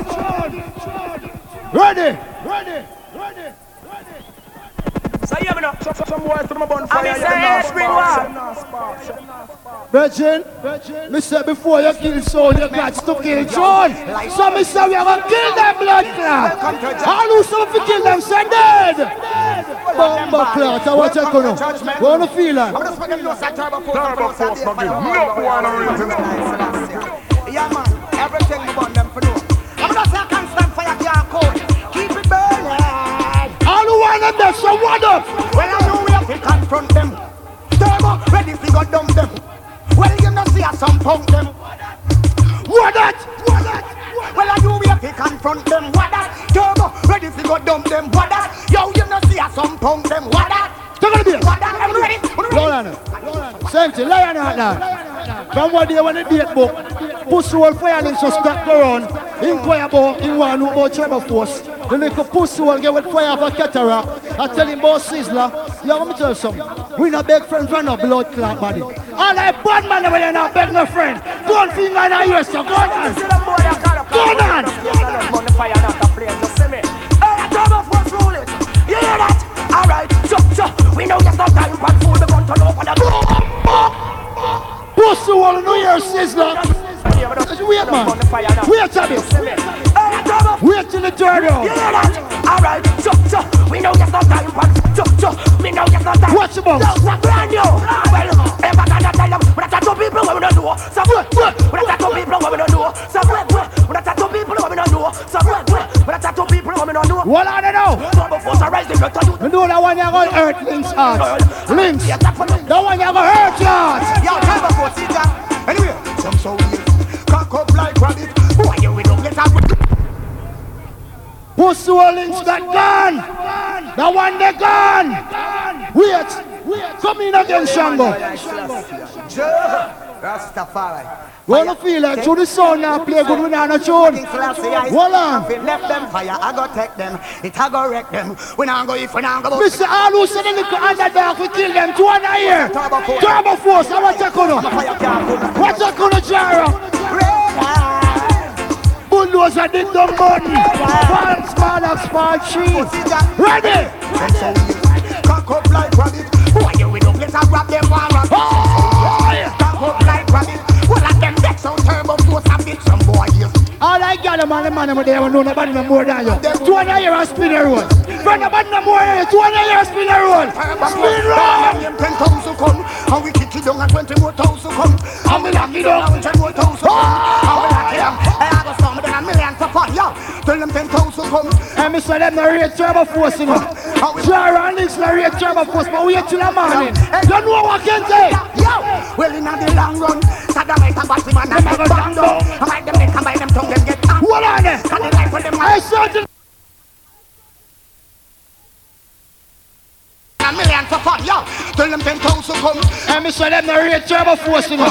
Ready? Ready? Ready? Ready? Say you have some words from a bonfire. I say spring one. Virgin, me say before you kill soul, you got to kill John. So me say we have to kill them blood clot. All who say we kill them, say dead. Bomba clot, I want you to know. What do you feel like? Turbo Force, no one reason. Yeah man, everything we want them for do. I'm gonna say I can't stand fire, can't code. Keep it burning. All who want them there, so what up? Well I know we have to confront them. Turbo, ready to go down them. Well you know see us some punk them. What that? What that? Well I know we have to confront them. What that? Turbo, ready to go down them. What that? Yo, you know see us some punk them. What that? Turbo, what that? I'm ready. Lorana, Lorana, Lorana out now. From what day when the date book? Pussy will fire links just back around. Inquire about in one who about Turbo Force. The little pussy will get with fire for cataract. I tell him about Sizzla. You want me to tell you something? We not beg friends for no blood clot body. All that bad man when you not beg no friend. Go on finger in the ears, so go on. Go on. Turbo Force rule it. You hear that? Alright, jump, jump. We know there's no time for food. The gun to know for the pussy will know your Sizzla. Wait, man. Wait a bit. Wait till the turn around. You hear that? All right. So, so. We know there's no time for so, so. We know there's no time. Watch the box. That's not brand new. Well, ever gonna tell them. We're not two people what we don't know. So, what? We're not two people what we don't know. So, what? We're not two people what we don't know. So, what? We're not two people what we don't know. What are they now? You know that one you're going to hurt Links' heart. Links. That one you're going to hurt your heart. You're time for Sita. Anyway. Some so weird. Up like rabbit. Why you we don't get up? Pussy Links that gun. The one they gun. Wait, Come in again, Shango. Rastafari. Well, I feel like through the sun now play good with Anna Jones. Hold on. If it left them fire, I go take them. It I go wreck them. When I go, if when I go. Mister Alu said the underdog will kill them. To one year. Turbo Force. I want to go. What's up, Jaro? Bulldozer are did the money. False man of small trees. Ready? Cock up like rabbit. Why you with no place and grab them one rabbit? Cock up like rabbit. Well, I them get some turbo force and big some boy here. All I got them on the man over there and know nobody no more than you. twenty years and spin the road. Run nobody no more than you. twenty years and spin the road. Spin road. ten thousand come. And we kick it down and twenty more thousand come. And we lock it down and ten more thousand come. And we lock it down. Tell them ten thousand come. And me say them no real Turbo Force, you know. Jaro and Links no real Turbo Force, but we ain't till the morning. Don't know what can say. Well, in the long run, Saddamite and Batman and Mega Banton. I might them they come by them tongue them get down. What are they? And the life of them. I saw them. A million for fun, yo. Tell them ten thousand come. And me say them no real Turbo Force, you know.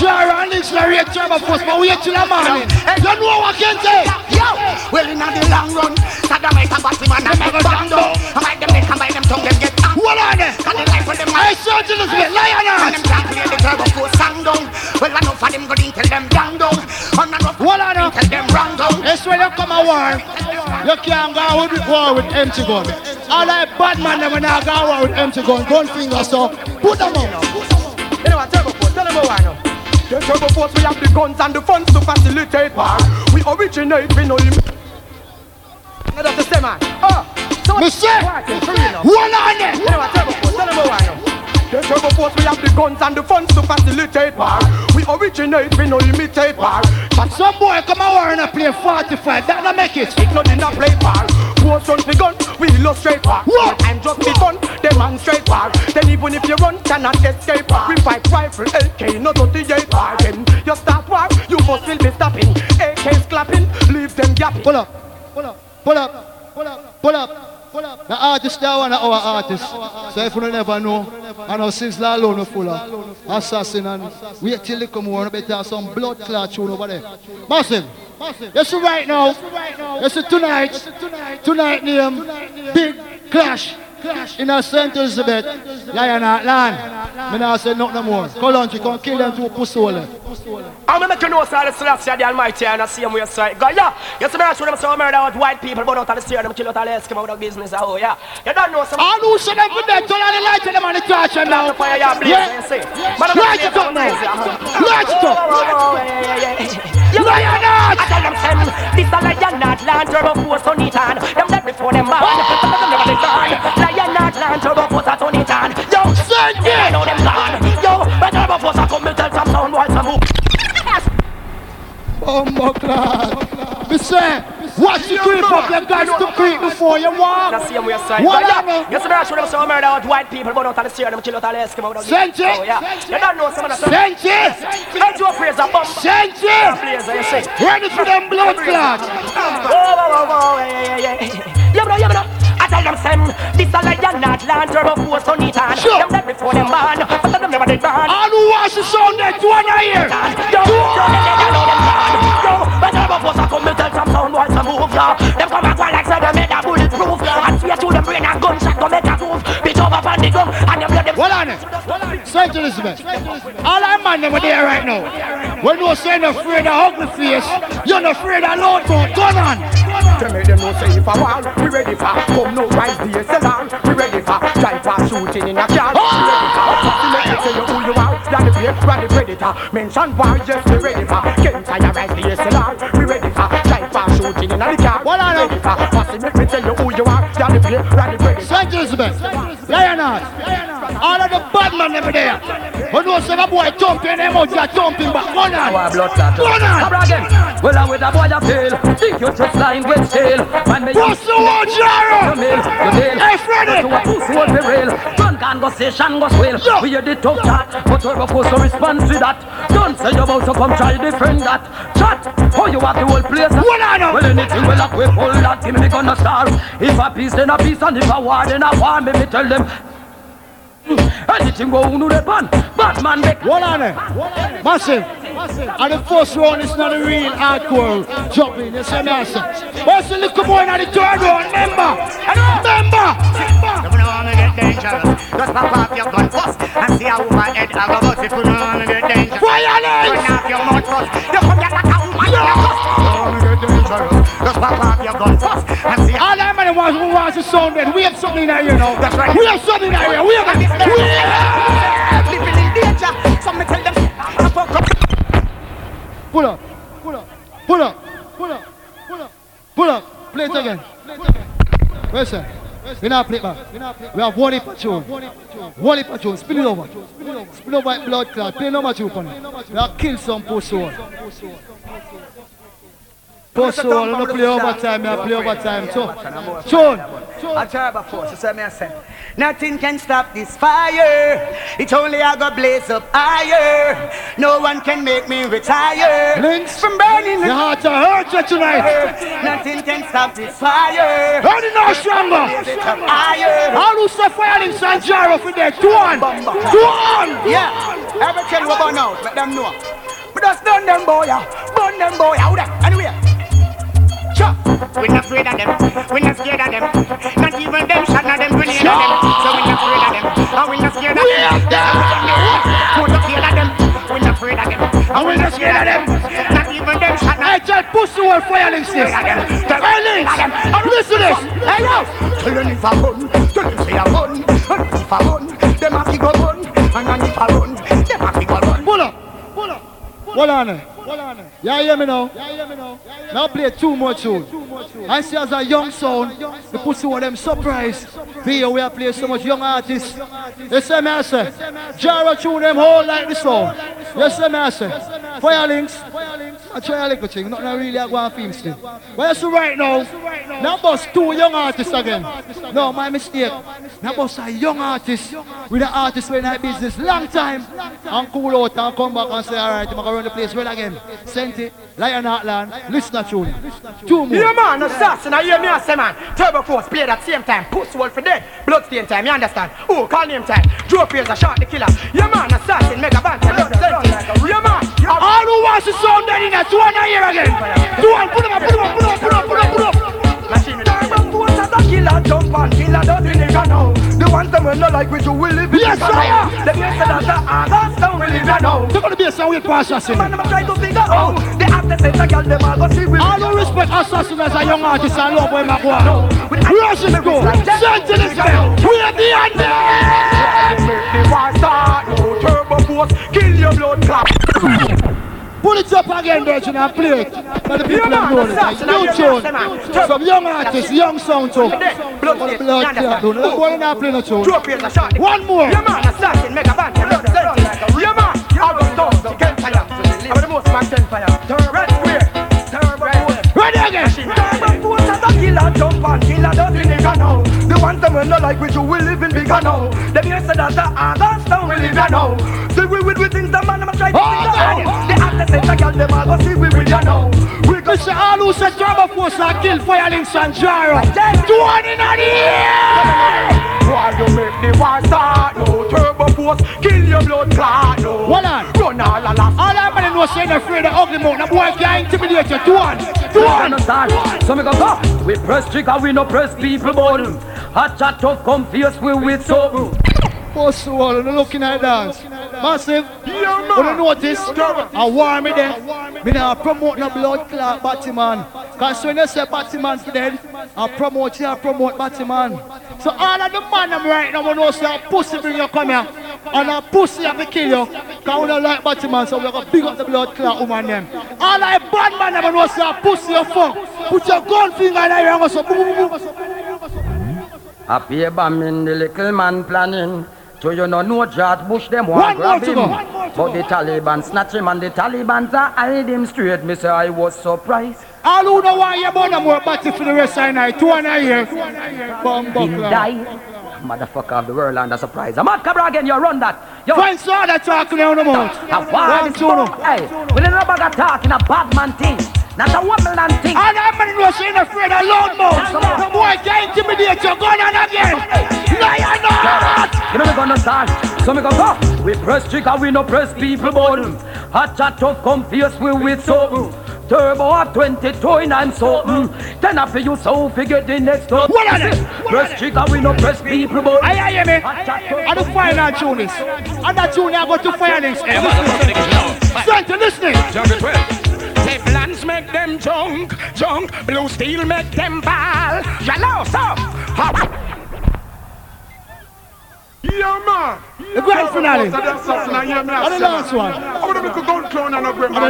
Jaro and Links no real Turbo Force, but we ain't till the morning. Don't know what can say. Well, in the long run, Saddamite and Batman and Mega Banton. I might them they come by them tongue them get down. What are they? And the life of them. I saw them get lioness. And them can't play the Turbo Force song down. Well, I know for them good tell them down down. And I know for them tell them wrong down. That's when you come a war. You can't go out with war with empty gun. All that bad man never now go out with empty gun. Gun finger so put them on. You know what, Turbo Force, tell them what I know. The Turbo Force, we have the guns and the funds to facilitate war. We originate, we know you. No, that's the same man. Oh, so what's the one on it? You know what, Turbo Force, tell them what I know. The Turbo Force, we have the guns and the funds to facilitate war. We originate, we know imitate war. But some boy come out war and I play forty-five, that don't make it. It's not in a play war. Force runs the gun, we illustrate war. And just the gun, demonstrate war. Then even if you run, cannot escape war. We fight rifle, A K, not thirty-eight war. Then you start war, you must still be stopping. A K's clapping, leave them gapping. Pull up, pull up, pull up, pull up, pull up. The artist, they are one of our artists. So if you never know, I know Sizzla alone full of Assassin and wait till they come over and better have some blood clot tune over there. Massive. Yes, you right now. Yes, you tonight. Tonight name, big clash. In a Saint Elizabeth, lion at land. I don't say nothing no more. Colunchia can kill them to a pussy hole. I'm going to know Saint Elizabeth, the Almighty, and I see him where it's like, yeah. You see me, I show them some murder with white people, but out of the street, them kill out all the Eskimo without business, oh yeah. You don't know some... I know some of them with that, turn on the light to them and the torch them now. Yeah, light it up, man. Light it up. Lionheart! I tell them, this is Lionheart land, Turbo Force on it on. Them dead before them man, some of them never return. Lionheart land, Turbo Force on it on. Yo, send it! I know them gone. Yo, but Turbo Force I come and tell some sound while some move. Bombo Clark! Mister! Watch the creep up, them guys to creep before you walk. That's the way side. What up? You see me, I show them some murder with white people, but out on the street, them kill out all the Eskimo without business. Send it! You don't know some of the stuff. Send it! Send your praise a bump. Send it! Ready for them blood clots. Oh, oh, oh, yeah, yeah, yeah. Yeah, bro, yeah, bro. I tell them, Sam, this is like your not land, Turbo Force on it on. Them dead before them man, but them never did man. All who watch the sound, they do an ear. Yo, yo, they know them man. Yo, but Turbo Force, I come and tell some sound while some move, yo. Them come and go like say they made a bulletproof. And swear to them brain and gunshot go make a move. Bitch over from the gum and them let them... Well on it. Saint Elizabeth. All our man them are there right now. When you say you're afraid of ugly face, you're not afraid of loud mouth. Turn on. Tell me them no say if I want, we ready for. Come no rise the salon. We ready for. Driver shooting in a car. We ready for. You make me tell you who you are. You're the place for the predator. Mention why just be ready for. Can't try to rise the salon. We ready for. Shooting in a car. What are they? Passing me, tell you who you are. You're the player, you're the player. Saint Elizabeth, Lionheart, all of the bad man over there. But no, some boy thumping them out, you're thumping back. Go on, go on. Well, I'm with a boy that fail. Think you're just lying with tail. What's the word, Jaro? Hey, Freddy! Don't conversation, go swale. We hear the talk chat, but we're supposed to respond to that. Don't say you're about to come try to defend that. Chat, how you have the whole place. Well, anything will up with all that, give me the gun a star. If I peace, then a peace, and if I war, then I war, me, me tell them. Anything go on to that one? Batman make one on it. Massive. And the first round is not a real hardcore jumping. You see me I say. Where's the little boy in the third round? Remember. Remember. If you don't want to get dangerous, just pop off your gun first and see how woman head have a bus. If you don't want to get dangerous, turn off your mouth first. You come get like a woman in a bus. If you don't want to get dangerous, just pop off your gun first and see how woman. Who wants to sound that? We have something in our ear now. That's right. We have something in our ear. We have a we have living in danger. Somebody tell them. Pull up. Pull up. Pull up. Pull up. Pull up. Pull up. Play it again. Where's that? We now play back. We have one patrol. One patrol. Spin it over. Spin over by blood clot. Play number two for me. We have killed some post soul. Post soul, I play overtime, I play overtime. So, John, a Turbo Force, so I say, nothing can stop this fire. It's only I go blaze up higher. No one can make me retire. Links from burning. Your heart to hurt you tonight. Nothing can stop this fire. Burning no stronger. All who say fire links and Jaro for there. Go on, go on. Yeah, everything will burn out. Let them know. But just burn them boy, burn them boy. How that? Anyway. We're not afraid of them, we're not scared of them. Not even them, shot not them, grenade of them. So we're not afraid of them, and we're not scared of them. We're not scared of them, we're not afraid of them. And we're not scared of them, not even them, shot not them. Hey, just push the word fire links this. Fire links, listen to this. Hey, yo. Killing if I run, killing if I run. Killing if I run, them have to go run. And if I run, them have to go run. Pull up, pull up. Hold on. Yeah, hear me now. Now play too much tune. I see as a young sound, the pussy with them surprised. We are playing so much young artists. They say, me I say, Jaro tune them whole like the sound. Yes, me I say, Fire Links. I try a little thing, not really a one film still. But you right now, now bust two young artists again. No, my mistake. Now bust a young artist with an artist in that business long time. And cool out and come back and say, all right, I'm going to run the place well again. Sent it, Lion Heartland, listen to you. Two more. Yeah man, Assassin, I hear me I say man, Turbo Force played at same time, Puss Wolf for dead, Bloodstain time, you understand? Oh, call name time, Joe Pierce a shot the killer. Yeah man, Assassin, Mega Banton, yeah man. All who wants to sound dead in that one I hear again. Do one, put him up, put him up, put him up, put him up, put him up, put him up. Machine Turbo Force as a killer, jump on, killer does in the gun. The ones that we not like we do, we live in the gun. The place that the August Town, we live in the gun. They're going to be a sound with Assassin. Man, I'm trying to figure out. They have to say, the girl, them all go see with I don't respect Assassin as a young artist and love where my boy. Rush is go, send to this girl. We are the end. Make the war start, no Turbo Force, kill your blood clot. Pull it up again, Virgin, and play it. Let the people know this. New tune. Some young artists, young sound too. One more. Ready again. The ones that we not like with you, we live in bigger now. The beer said that the others don't we live in now. See we with we things the man I'm trying to figure out. They have to say the girl them all go see we with you now. We go see all who say Turbo Force and kill Fire Links and Jaro. Let's do one in the air. Why you make the war start no? Turbo Force kill your blood clot no. Hold on. Run all a laugh. All that man know say they're afraid of ugly mouth. The boy can't intimidate you. Do one. Do one. So we go go. We press trick and we no press people button. Hot chat tough, confused, we with so. Boss, you are looking at dance. Massive, yeah, you don't notice, I warm it then. Me now promote no blood clot Batman. Because when you say Batman for them, I promote you, I promote Batman. So all of the man I'm right now, I know say a pussy bring you come here. And a pussy have to kill you. Because we don't like Batman, so we're going to big up the blood clot woman them. All of the bad man I'm going to say a pussy you fuck. Put your gun finger in there and go so boom, boom, boom. Up here bombing the little man planning. So you know no George Bush them want grab him. But the Taliban snatch him and the Taliban hide him straight. Me say I was surprised. All who know why you born more batty for the rest of the night. Two and a year. Bomb buckler. Motherfucker of the world and a surprise. I'm not cabra again, you run that. You friends saw that talking on the mouth. I want to know. Hey, we don't know about talking a bad man thing. Not a woman and thing. And I'm not saying afraid of loud mouth. The boy can't intimidate you. Go on again. Lion out. You know we gonna dance. So we gonna go. We press trick and we no press people button. Hot chat tough confuse we with something. Turbo at twenty-two and something. Then after you so figure the next up. What are they? Press trick and we no press people button. I hear me. I do fire that tune is. And that tune I go to Fire Links. Start to listening. Teflons make them junk, junk. Blue steel make them ball. Yellow, stop. Yeah, man. The grand finale. And the last one. And the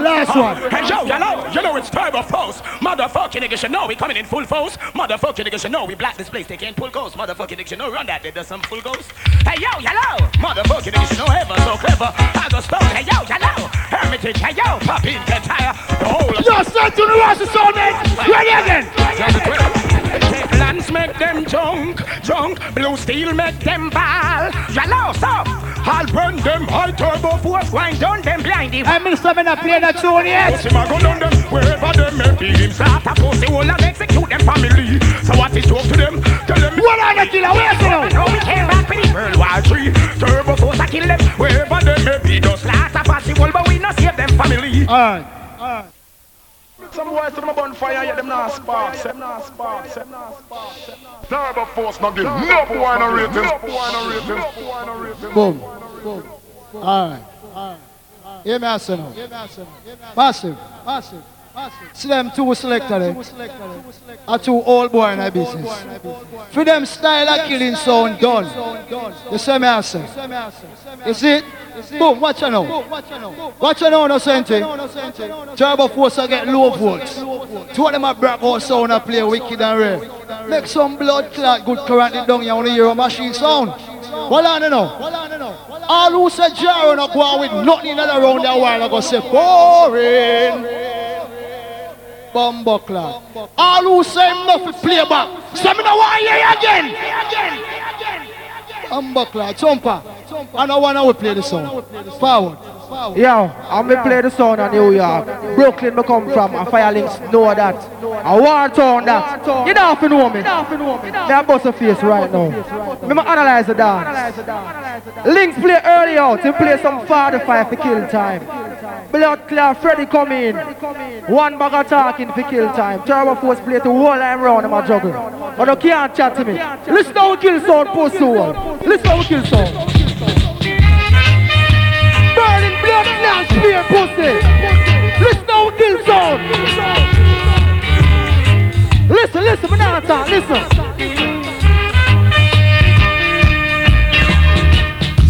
last one. Hey, yo, yellow. You know it's Turbo Force. Motherfucking niggas should know we coming in full force. Motherfucking niggas should know we black this place. They can't pull ghosts. Motherfucking niggas should know run that. They does some full ghosts. Hey, yo, yellow. Motherfucking niggas should know ever so clever. August Town. Hey, yo, yellow. Hermitage. Hey, yo. Poppin' can tire. The whole of yo, son to the Rasta Soul, man. Ready again. Teflons make them junk, junk. Blue steel make them ball. Yellow. Stop! I'll burn them, I'll turbo force, grind on them blindly. I miss them in a play that tune yet. Pussy my gun on them, wherever them may be. Him start a pussy hole and execute them family. So what is talk to them? Tell them what are the killer? Where's them? No, we came back with the worldwide tree. Turbo force, I kill them, wherever them may be. Just start a pussy hole, but we not save them family. Alright, alright. Some boys to my bonfire, yet them not sparks. Them not sparks. Them not sparks. Turbo Force not give no wine or ratings. Boom. Boom. All right. All right. Hear me out, son. Massive. Massive. See them two selectors. Are two old boy in our business. For them style of killing sound done. You see me out, son. Is it? Boom, watch you now. Watch you now, no sentence. Turbo Force I get low votes. Two of them are black horse sound and play wicked and rare. Make some blood clot good currently down. You want to hear a machine sound. Well, I don't know. All who say Jaro not go out with nothing another round that while I go say boring. Bombo club. All who say Muffy play back. So I don't want to hear you again. Bombo club. Chompa. I don't want to play the song. Forward. Yeah, I'm going to play the song in New York. Brooklyn I come from. And Fire Links know that. I want to on that. Get off in woman. That bust a face right now. I'm going to analyze the dance. Links play early out. He play some father fire for kill time. Blood Cloud, Freddy come in. One bag of talking for kill time. Turbo Force play to whole time round in my juggle. But you can't chat to me. Listen how we kill sound post to one. Listen how we kill sound. Burning blood Cloud, spear pussy. Listen how we kill sound. Listen, listen, Manata, listen.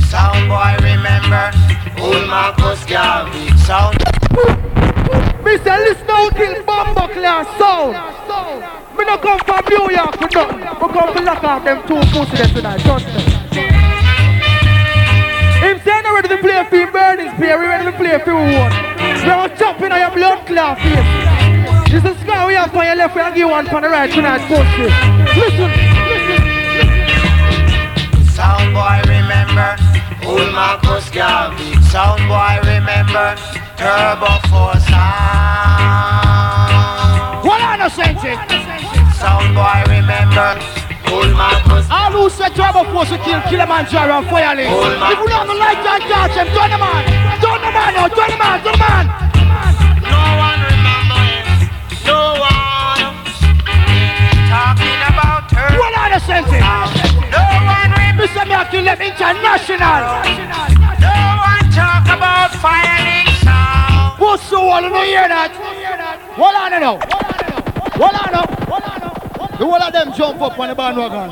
Sound boy, remember. Old Marcus Garvey sound. Mister, listen out in Bombo Class sound. Me no come from New York for nothing. We come to lock off them two pussies tonight, trust me. Him saying ready to play for him Burnings play, we ready to play for one. We are chopping on your blood clot face. This is scar we have on your left, we have you one on the right tonight, pussy. Listen, listen, listen. Sound boy, remember. Old Marcus Garvey, sound boy remember, Turbo Force sound. What are the senses? Sound boy remember, Old Marcus. All who say Turbo Force will kill, kill them and Jaro and Fire Links. If you don't like that, catch them, turn them on. Turn them on now, turn them on, turn them on. No one remember him, no one. Talking about Turbo. What are the senses? No one. Mister Mercury Left International. No one talk about Fire Links now. Who's so all in the year that? What on now? What on now? The whole of them jump up on the bandwagon.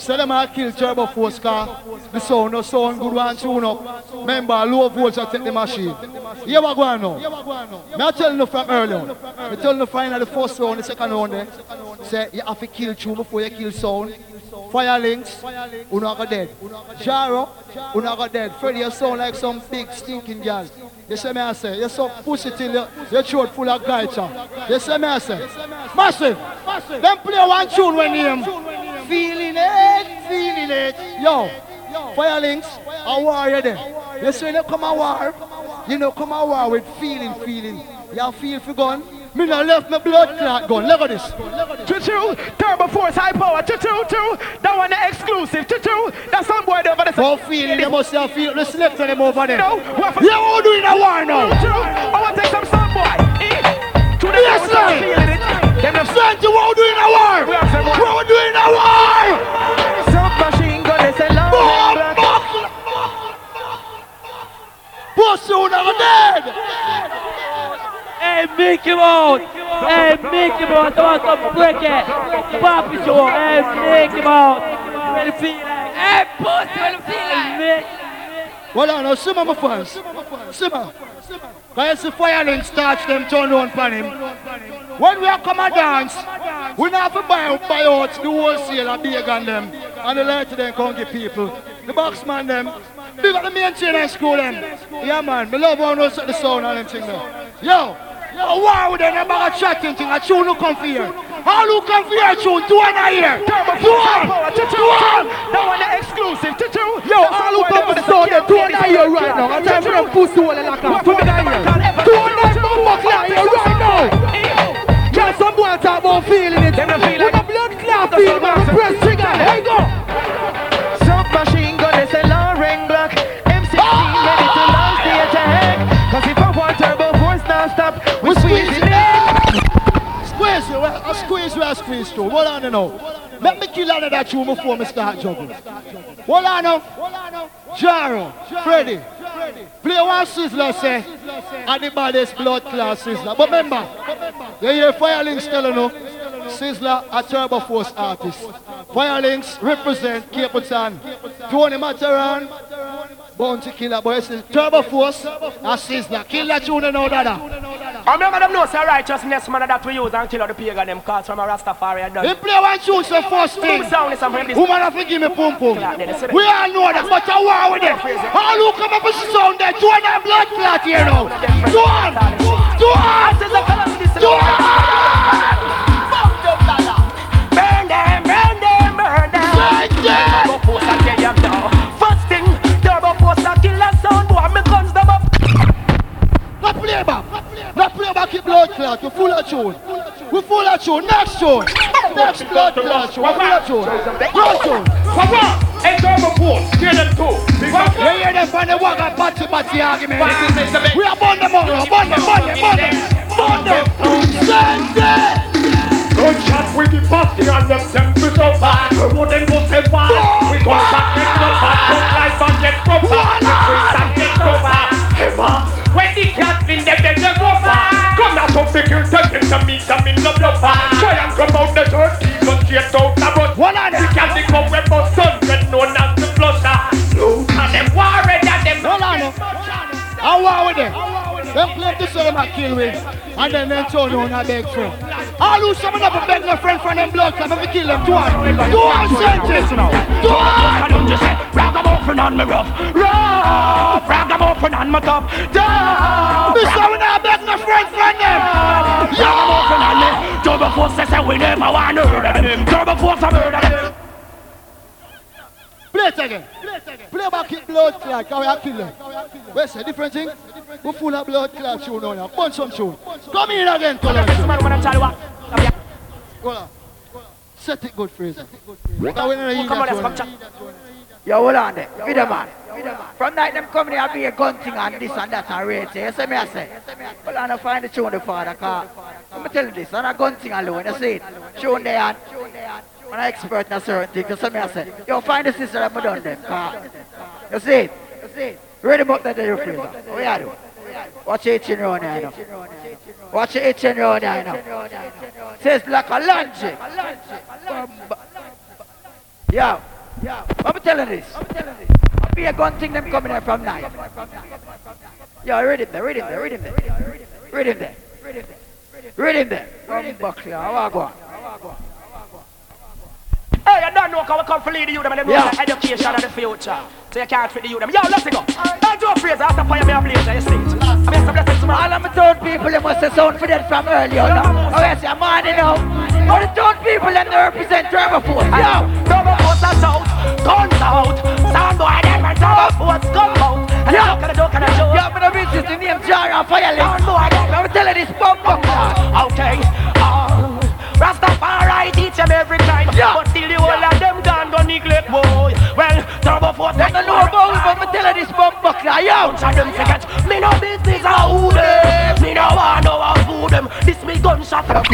Say them I kill Turbo Force car. The sound no sound good one tune up. Remember low volts I take the machine. Here we go now. I tell you from earlier. I tell you final the first round, the second round. Say you have to kill tune before you kill sound. Fire Links, you not got dead. Jaro, you not got dead. Freddy, you sound like some big stinking girl. You say me I say, you so pussy till your, your throat full of gaita. You say me I say, massive. Them play one tune when him. Feeling it, feeling it. Yo, Fire Links, a warrior there. You say you come a war, you know come a war with feeling, feeling. You feel for gun. Me not left my blood clot gun. Look at this. Choo-choo. Turbo Force high power. Choo-choo-choo. That one the exclusive. Choo-choo. That's some boy over there. Go feel. They must have feel the slip to them over there. No. Yeah, all doing a war now. Choo-choo. I want to take some some boy. Yes, sir. Them sent you all doing a war. We are doing a war. Submachine gun is a long black. Soon I'm dead. Hey, make him out. Hey, make him out. I want to break it. Pop it show. Hey, make him out. Hey, pussy, what do you feel like? Well, I know some of my fans. Some of them. Because the Fire Links starts them turn on for him. When we come and dance, we don't have to buy out the wholesale and big on them. And the light of them can't get people. The boxman them. Big up the main chain and school then. Yeah man, me love how you set the sound and them thing now. Yo, yo, wow with them, them bag of chatting thing, a tune who come for here. All who come for here tune, two and a year. Two on, two on. That one the exclusive, two. Yo, all who come for the sound, two and a year right now. And time for them pussy all the lock up, two and a year. Two and a year, bumbo clock here right now. Just some boy talk about feeling it. With a blood clot feel, man, press trigger, here you go. Machine gun is a long ring block. M sixteen ready to launch the attack. Cause if I want Turbo Force non-stop, we squeeze it in. Squeeze you, I squeeze you, I squeeze you. Hold on now. Let me kill out of that room before I start juggling. Hold on now. Jaro, Freddy, play one Sizzla say, and the baddest blood class Sizzla. But remember, you hear Fire Links telling you, Sizzla a Turbo Force artist. Fire Links represent Capleton, Tony Materan, Bounty Killer, but it's Turbo Force and Sizzla. Kill that tune and all that. I remember them know say righteousness man that we use and kill all the pagan them cards from a Rastafari. They play one tune so first thing. Woman have to give me pum pum. We all know that, but I war with them. All who come up with sound there, two and a blood clot here now. Two on, two on, two on. First thing, Turbo Force a killer sound, boy, me guns them up. Not play back, not play back your blood clot, you full of tune. We full of tune, next tune. Next blood clot, we full of tune. Blood tune, come on. Hey, Turbo Force, hear them too. You hear them from the walk and batty batty argument. We are burn them up, burn them, burn them, burn them. Burn them, send them. Gunshot with the party and them tempers so bad. We wouldn't go so far. We gon' stop get proper. Don't life and get proper. If we stop get proper, ever. When the cats in them, them they go far. Come now to pick you, take them to meet them in the blubber. Try and come out the dirt, even straight out the road. One of them can't be come with my son, when known as the flusher. Look at them warrior, that them. Hold on, I war with them. Them play this song and kill me. And then they turn on and beg for it. I'll lose someone up and beg my friend from them blocks. I'm going to kill them. Do it. Do it, sentence now. Do it. I don't just say, rag them open on my rough. Rough. Rag them open on my top. Down. This someone up and beg my friend from them. Rag them open on me. Turbo Force says that we never want to murder them. Turbo Force a murder them. Play it again. Play back in blood clot. How we kill them. Where's the different thing? We're full of blood clot show now. Burn some show. Come in again, Colunchia. Set it good phrase. Yo, hold on there. Be the man. From night them coming here, I'll be a gun thing and this and that and rate. You see me, I say? Well, I'm going to find the tune the father car. I'm going to tell you this. I'm a gun thing alone. You see it? Tune there and I'm an expert in a certain thing. You see me, I say? Yo, find the sister that I've done them car. You see it? You see it? Ready up that you phrase. What do you do? Watch it in your own eye now. Watch it in your own eye now. Says like a lunge. Yeah. I'm telling this. I'll be a gun thing them coming here from night. Yeah, read him there, read him there, read him there. Read him there. Read him there. From Buckley. How I go on? Hey, I don't know how we come for lead you them and them yeah. The education and the future. So you can't fit the youth them. Yo, let's go. Don't do a phrase after fire me a blaze on your stage. I'm here to bless you. All of my town people, you must have sound for them from earlier now. Oh, yes, you're mad now. All the town people, them represent Turbo Force. Yo, Turbo Force are out. Guns are out. Sound boy, them are Turbo Force. Guns out. And I look at the door, can I show? Yo, I'm going to visit the name Jaro and Fire Links. Sound boy, them. I'm telling this bumbo. time. Oh, Rastafari teach them every time, yeah. But still the whole yeah. of them gone go neglect boy. Well, Turbo Force I don't know about it, but me tell you this bumbuck now, yo. Try them forget, me no business how who them. Me no want know how who them. This me gunshot up. I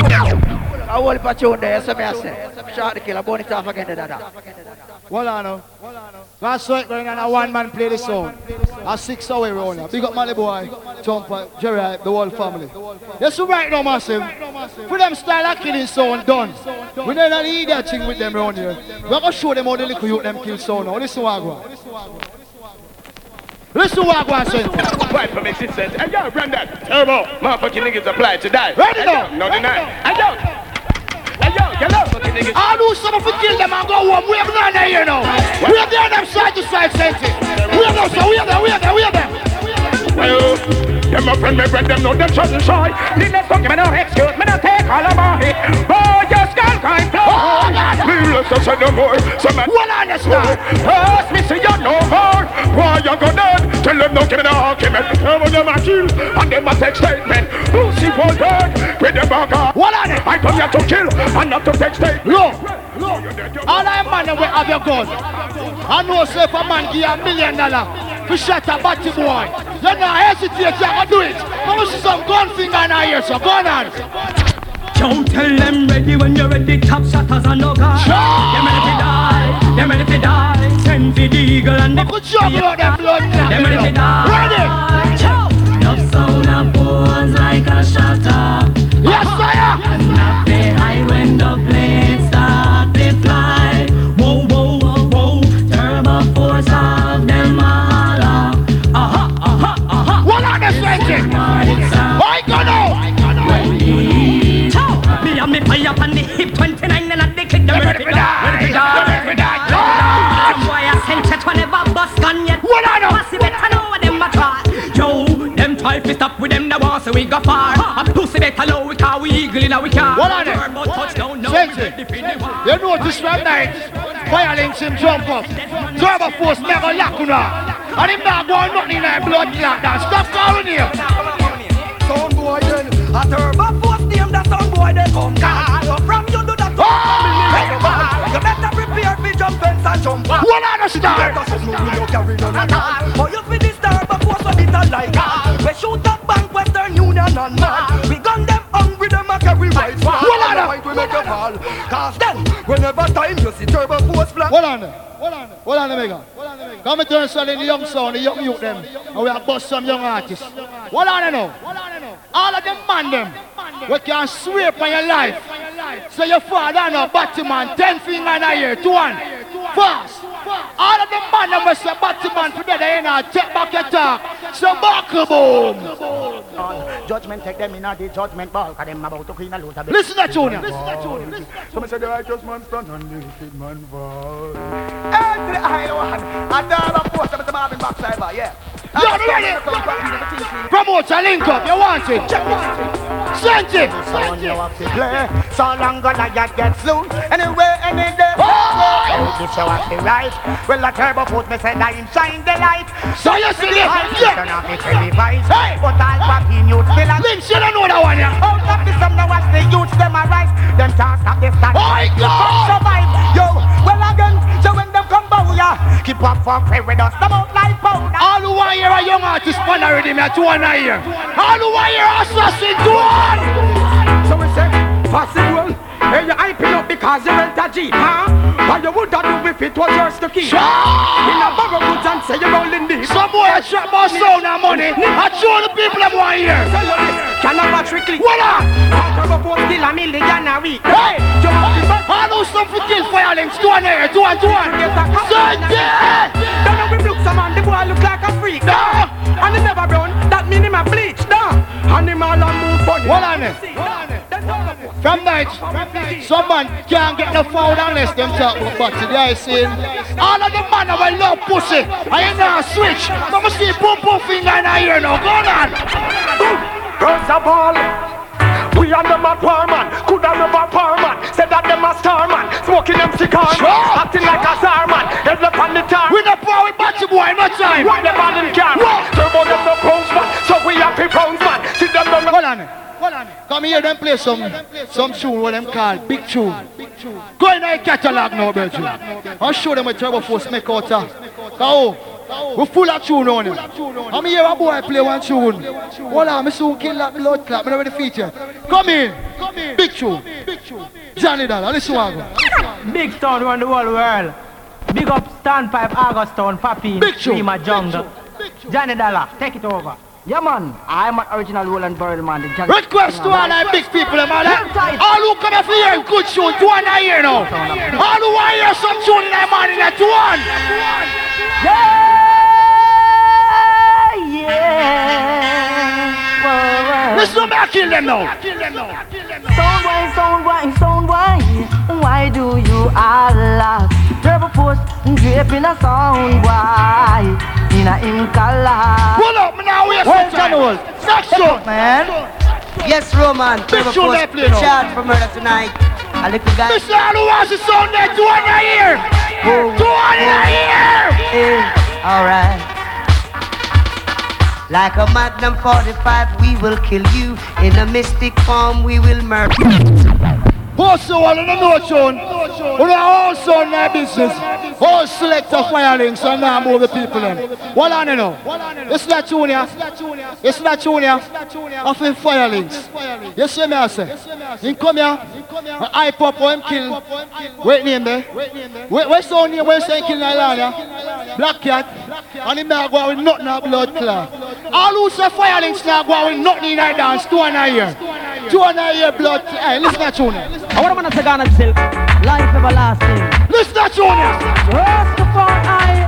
will put you there, so me I say shot the killer, burn it off again to that. Well I know. Last night going on a one man play the song. A six hour round. Big up Mally Boy, Jumper, Jerry, the whole family. Yes, you right now, massive. For them style of killing sound done. We don't need that thing with them round here. We're gonna show them how the little youth them kill sound now. Listen what I go. Listen what I go say. Right for me, she says, hey yo, run that. Turbo, motherfucking niggas applied to die. Ready now? No deny. Hey yo. I do something for kill them and go home. We have none there, you know. We are there, them side to side sentence. We are there, so we are there, we are there, we are there. Well, them up and my friend, them know them shouldn't shy. They not talking, me no excuse, me no take all of my hit. Boy, your skull can't blow. Oh, God. Needless to say no more. So man, well, I understand. Ask me, say you're no more. Why you go down? Tell them no, give me no argument. Tell them I kill, and them I take statement. Who see for God? With them I go. What are they? I come here to kill, and not to take statement. Look, look. All I man, we have your gun. I know, say, if a man give a million dollars to shut a batty boy, you know, I hesitate, you can do it. Now we see some gun finger in our ear, so go on. Don't tell them ready when you're ready, top shutters and no guy. They're ready to die, they're ready to die. Send the eagle and the... I could juggle out their blood now. They're ready to die. Ready? Love sound of bones like a shutter. Yes, sir! And up the high when the planes start to fly. Whoa, whoa, whoa, whoa. Turbo Force of them all. I gonna me and me fire up on the hip twenty-nine and I they click the ready for that. Why I sent it whenever bus gun yet. What I know? Pussy better know what them a try. Yo, them try fist up with them the war so we go far. And pussy better know we can we eagle in we can. What I know? Touchdown no. You know this one night. Fire Links him jump up. Turbo Force never lack una. And him not going nothing in that blood clot that. Stop calling him. Sound boy then, a Turbo Force name that sound boy then come down. So from you do that, oh! Hey, you better prepare for jump fence and jump back. What are the stars? You better carry none at all. Or you feel this Turbo Force when it's a like all. We shoot up bank Western Union and man. We gun them hungry, them a carry right far. What are the? Why we make a fall? Cause then, whenever time you see Turbo Force flag. What are the? Hold on the mega. Come and turn selling the young sound, the young youth them. And we have bust some young artists. Hold on now. All of them man them. We can swear on your life. So your father no Batman, ten finger in a year, two one. Fast. All of them man them was a Batman together, you know, take back your talk. Some buckle boom. Judgment take them in a the judgment ball. Cause them about to clean a load of them. Listen to that tune. Listen to that tune. Somebody said the righteous man stand and the wicked man fall. And all the post of the Marvin back cyber, yeah. You're ready! Promoter, link up, you want it? Send it! Send it! So long gonna I get soon, anyway, any day. Oh! If you want the right, well, the Turbo Force me said I shine the light. So you see it? Yeah! But I'll back in youth still and... Link, you don't know that one, yeah? Out of the sun, now watch the youth, them arise. Them can't stop this time. Oh, my God! Yo, well, again, so when them come back, yeah, keep up for play with us, them out like powder. All who want here are young artists, man, already, me at two and a year. All who want here are Assassin, two one! So we say, possible, hey, you hyping up because you rent a Jeep, huh? But you would not do if it was yours to keep. Sure! In a borrow goods and say you're rolling deep. Some boy a trap more sound and money, I show the people them want here. So you this, can I watch quickly? What up? Turbo Force still a million a week. Hey! I know some for kill Fire Links, two and a year, two and two and. Send it! Don't know we look some man, the boy look like a freak, no! And he never brown, that mean him a bleach, no! And him all a move funny. Hold on it, from night, some man can't get no foul unless them talk about the ice in. All of the man that will love pussy, I ain't gonna switch. Let me see boom boom finger in the ear now, go on! Girls are balling. We are them a poor man, could have never poor man. Said that them a star man, smoking them cigar man, sure. Acting like a star man, head up on the tar. We the poor, we batch boy, no time. Why them all in car? Turbo them no pounds man, so we happy pounds man. See them no... Hold on. Come here, them play some some tune what them call big tune. Go in our catalog now, brother. I'll show them a Turbo Force make out a. We're full of tune on it. I'm here a boy play one tune. Hold on, I soon kill that blood clap. I'm not ready to feature. Come in. Big tune. Johnny Dollar, this one. Big sound around the whole world. Big up Standpipe, August Town, Papi, Prima Jungle. Johnny Dollar, take it over. Yeah, man. I'm an original Roland Burrell, man. Request to all our big people, man. All who come for hear good tune, do one I hear now. All who want to hear some tune in their man, in that one. Yeah. Yeah. Let's go back in them now. Sound wine, sound wine, sound wine. Why do you all laugh? Turbo Force drip in a sound wine. In a ink color. Pull up now, we are well, next show, man. Yes, Roman. Turbo Force charged for murder tonight. A little guy. Mister Aluwas is on there. Do one right here. Do one right here. All right. Like a Magnum forty-five, we will kill you. In a mystic form, we will murder you. Also, all in the notion, we are also in our business. All select a Fire Links and now move the people in. What on you know? It's not Junior. It's not Junior. Off in Fire Links. You see me, I say. You come here. I pop or him kill. Wait name there. Where's the only way saying kill Nylana? Black Cat. And him not go with nothing in blood clot. All who say Fire Links now go with nothing in that dance. Two and a year. Two and a year blood. Hey, listen to Junior. I want to take on a silk. Life everlasting. Listen to Junior. Rastafari,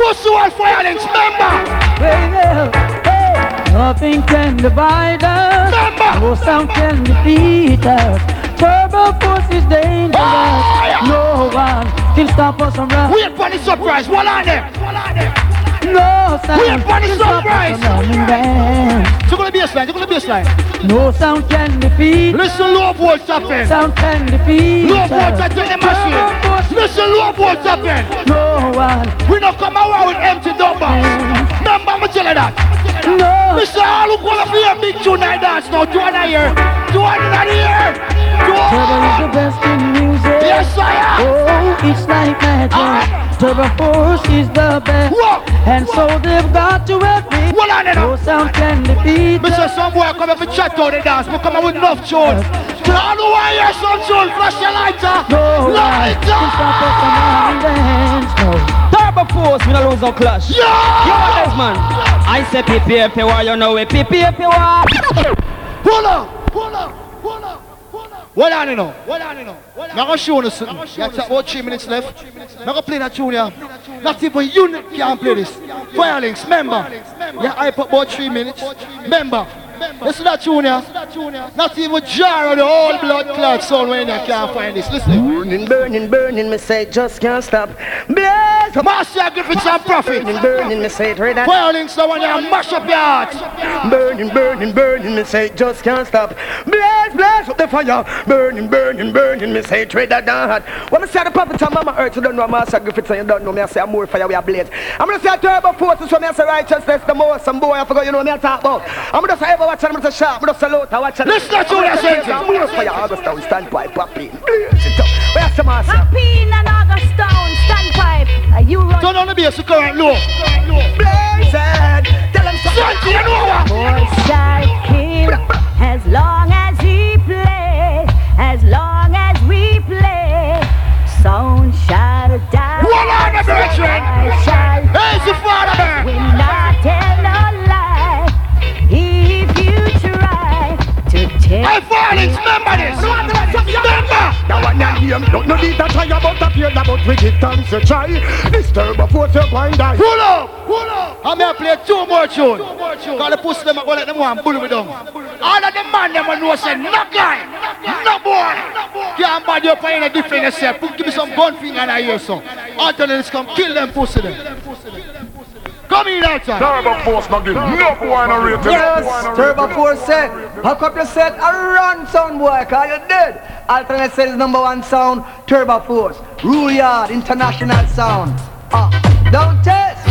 Bushwell Fire Links, member. Baby, nothing can divide us. Member. No sound can defeat us. Turbo Force is dangerous. Oh, yeah. No one can stop us from running. We're funny surprise. What on them? No sound. We're funny surprise. So gonna be a slide. So gonna be a slide. No sound can defeat. Listen, low voice happen. Sound can defeat. Low voice at the machine. Listen, low voice happen. No one. We don't come out with empty dumbbells. Remember, I'm telling that. No. Listen, all who want to be a big tune like dance now. Do another year. Do another year. Do another year. Turbo is the best in music. Yes, I am. Oh, it's like magic. Turbo Force is the best. Whoa. And whoa. So they've got to help me. What on it? No sound can defeat. Mister Somewhere come up and chat on the dance. We come out with enough tunes. All the wire, some tunes. Flash your lighter. No lighter. Can stop us from running the hands. No. Turbo Force, we don't lose our clash. Yeah. Yeah, yes, man. I say P P F Y, you know it. P P F Y. Pull up. Pull up. Pull up. What on you know? What on you know? I'm going to show you something. You got about three minutes left. I'm going to play that tune here. Not even you can play this. Fire Links, remember. Yeah, I put about three minutes. Remember. Listen to that tune here. Not even Jaro, the whole blood clot sound when you can't find this. Listen. Burning, burning, burning, me say just can't stop. Blaze! Master Griffiths and Prophet. Burning, burning, me say right at. Fire Links, the one that mash up your heart. Burning, burning, burning, me say just can't stop. Blaze, blaze up the fire. Burning, burning, burning, me say trade that down hot. When I say the Prophet and Mama Earth, you don't know Master Griffiths and you don't know me. I say I'm more fire, we are blaze. I'm going to say Turbo Force, so I say righteousness the most. Some boy, I forgot you know me I talk about. I'm going to say ever. Watch out, Mister Sharp, Mister Salute, watch out. Listen to that sentence. Move for your August Town standpipe, Papi. Where's the master? Papi in an August Town standpipe. Are you running? Turn on the bass, you current low. Blazed. Tell him something. Santi, you know what? Boy, shall kill as long as he play. As long as we play. Sound shall die. What on the direction? Hey, the father, man. We not tell no lie. I fall in remember this! Remember! Now I name, don't no need to try about the field about wicked tongues to try. This Turbo Force your blind eye. Pull up! Pull up! I'm here to play two more tunes. Cause the push them and go let them one bully with them. All of the man them and know say, no guy, no boy. Can't bad you for any different yourself. Give me some gun finger and I hear some. Until they come kill them pussy them. Come in outside. Turbo Force not give no winery to yes, Turbo Force said, hook up your set and run sound boy, cause you dead. Alternate set is number one sound, Turbo Force. Rule Yard, international sound. Uh, don't test.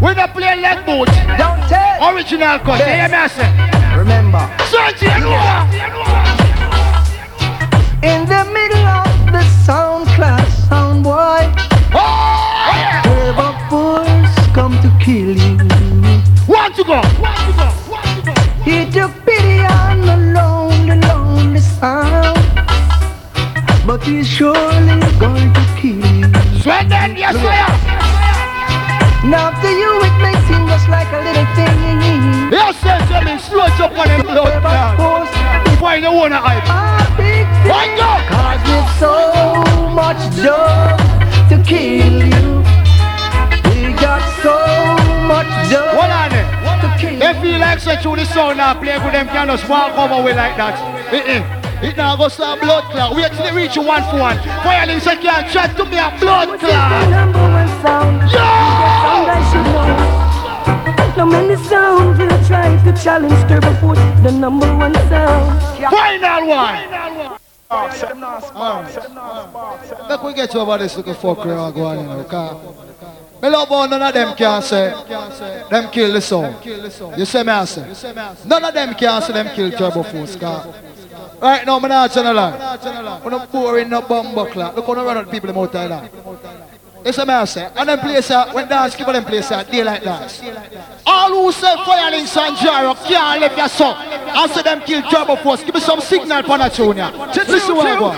We're not playing leg boots. Don't test. Original cut, yes. Remember. So In the middle of the sound class, sound boy, Turbo Force come to kill you. What to go? What to go? What to go? He took pity on the lonely, lonely sound, but he's surely going to kill you. Sweden, yes, sir. Now to you it may seem just like a little thing. Yes, sir, Jimmy, slow up on him, Lord. Why no one hype? Why not? Cause with so much joy to kill you. We got so much joy. What are they? To kill you. They feel like such so, who the sound now play with them can just walk over away like that. Uh-uh. It now goes to a blood clot. Wait till they reach you one for one. Fire Links, I can't try to be a blood clot. Yeah! No many sounds will try to challenge Turbo Force, the number one sound. Final one! Alright. Look, we get you over this looking fuckery all going in, okay? Me love how none of them can say them kill the sound. You see me I say? None of them can say them kill Turbo Force, car. Right now, I'm not telling a lie. When I'm pouring the bomb buckler, look how I run out people in the out of. It's a mess, and them place out, when dance, give them place out, daylight dance. All who say Fire Links and Jaro can't lift your son. I say them kill Turbo Force, give me some signal for that junior. Turbo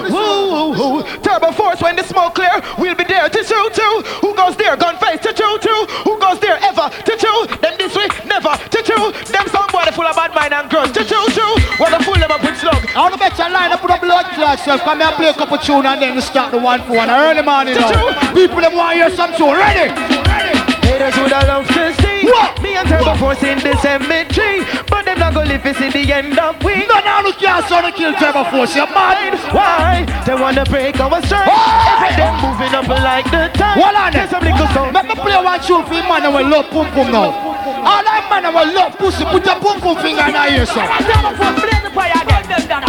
Force, when the smoke clear, we'll be there to shoot too. Who goes there? Gunface to chew too. Who goes there? Ever to chew. Them this way, never to chew. Them some boy full of bad mind and grudge to chew too. What a fool them up with slug. I want to bet your line up with a blood clot self. Come here, play a couple tune and then start the one for one. Early morning now. People them want to hear some tune. Ready? Ready? Haters would have loved to see what? Me and Turbo Force in the cemetery, but them not gonna live this in the end of week. No, no, look, your son to kill Turbo Force, your mind. Why? They wanna break our strength. Every day moving up like the time. What on it? Let me play one tune for man and we love pum pum now. All that man and we love pussy, put your pum pum finger in our ear, son. Turbo Force, play the fire again.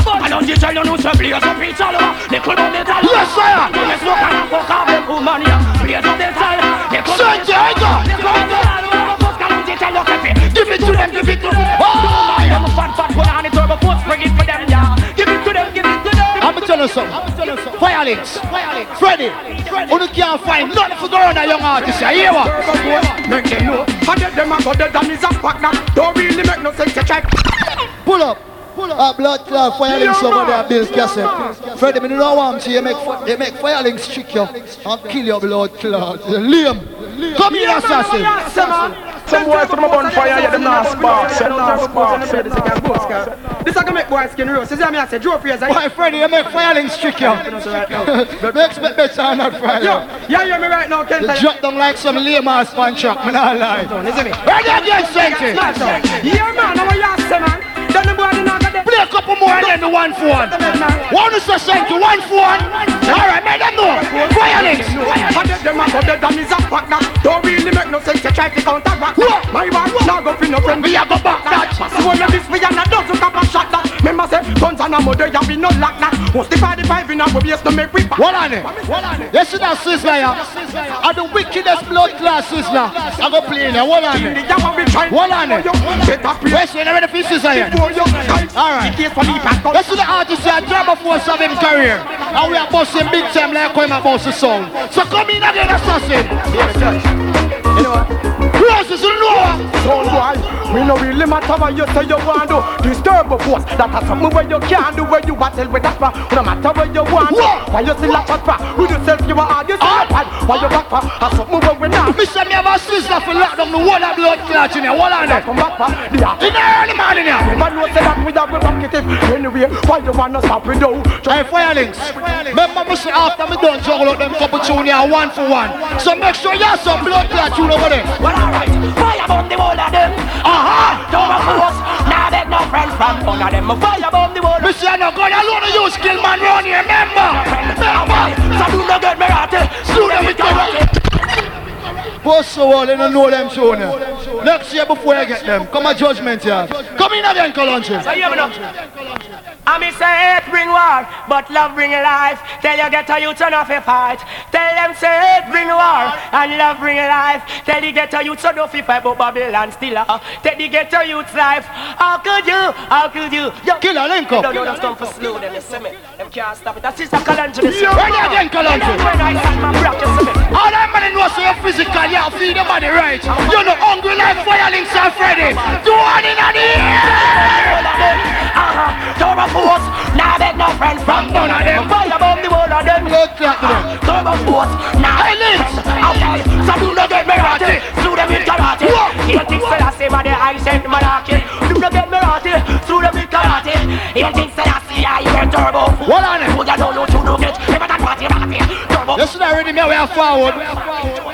I don't just try to know some players of each other. They could only tell you. Yes, sir. They smoke and fuck off them who money. Players of their style. They could only tell you. Give it to them, give it to them. I'm a fat, fat boy on the Turbo Force, bring it for them, yeah. Give it to them, give it to them. I'm a tell you something. Fire Links, Freddy, who can't find nothing for going on a young artist, you hear what? Turbo Force, make them know. Hundred them and hundred them is a fuck now. Don't really make no sense to check. Pull up. A blood clot Fire Links over there, Bill Cassette. Freddy, you don't want to, you make Fire Links trick you and kill your blood clot. Liam, come here, Assassin. Some boys from a bonfire, yeah, the nice box, the nice box. This I can make boys skin roast. This is what I said, Joe Fraser. Why, Freddy, you make Fire Links trick you. Makes me better than that fire. Yeah, you hear me right now, Kent. You drop down like some lame ass fan trap, I'm not lying. Where do you get something? Yeah, man, I'm a yassa, man. Then the boy, they're not going to... Play a couple more and then the one for one. One is the same to one for one. Alright, make them know. Fire Links. Don't really make no sense, you try to counter back. What? My wife now go free no friend, we a go back that. So you miss me and I don't look up and shot that. Remember say, guns and a mother, you be no lack that. What's the five five in our waist to make we back? What on it? What on it? You see that Sizzla ya? And the wickedest blood class Sizzla. I go play in there, what on it? What on it? Where's the end of the Sizzla ya? Alright. You see the artist ya, Turbo Force of him career. And we are busting big time like him and bust the sound. So come in again, Assassin. Yes, sir. You know what? Process in law! Don't worry, we know really matter what you say you want to do. Disturb a force, that has something where you can't do, where you want to tell with that far. No matter what you want to, why you still have that far. Who you self you are, you still have. Why you back far, has something where we now. Mister, me have a sister for lockdown, the whole of blood clutch in here, what on it? Come back far, they are in the early morning here. The man who said that we have a bucket in. Anyway, why you want to stop with you? Hey, Fire Links, remember me say after me done juggle out them couple tune here, one for one. So make sure you have some blood clutch tune over there. Alright, fire bomb the whole of them. Aha, Turbo Force. Now beg no friends from none of them. Fire bomb the whole of them. Mister, no God alone you skill man round here, remember? Remember, so do not get me out here. Soon as we come out. Boss, so all, you don't know them soon. Next year before you get them, come a judgment here. Come in again, Colunchia. So hear me now. I'm say, hate bring war, but love bring life. Tell you get a youth enough a fight. Tell them say hate bring war and love bring life. Tell you get a youth enough a fight, but Babylon still uh, tell you get a youth's life. How could you? How could you? Yo, kill a link up. Don't know that's come for slow. Them see me. Them can't stop it. That's just a Colunchia. When you again Colunchia? When I stand my brack, you see me. All them men know so physical. You feed the body right. You know hungry like Fire Links and Freddy. Do one in the air. Turbo Force, now nah, no friends from none of them. Fire above the wall of them. Turbo Force, now nah, so do not get me rotty, through them with karate. He'll think Selassie, but the I sent Malaki. Do not get me rotty, through them with karate. He'll think Selassie, I hear Turbo Force. What on it? Who you don't know to do get, never that party rotty. Turbo Force. Listen already, me we are forward.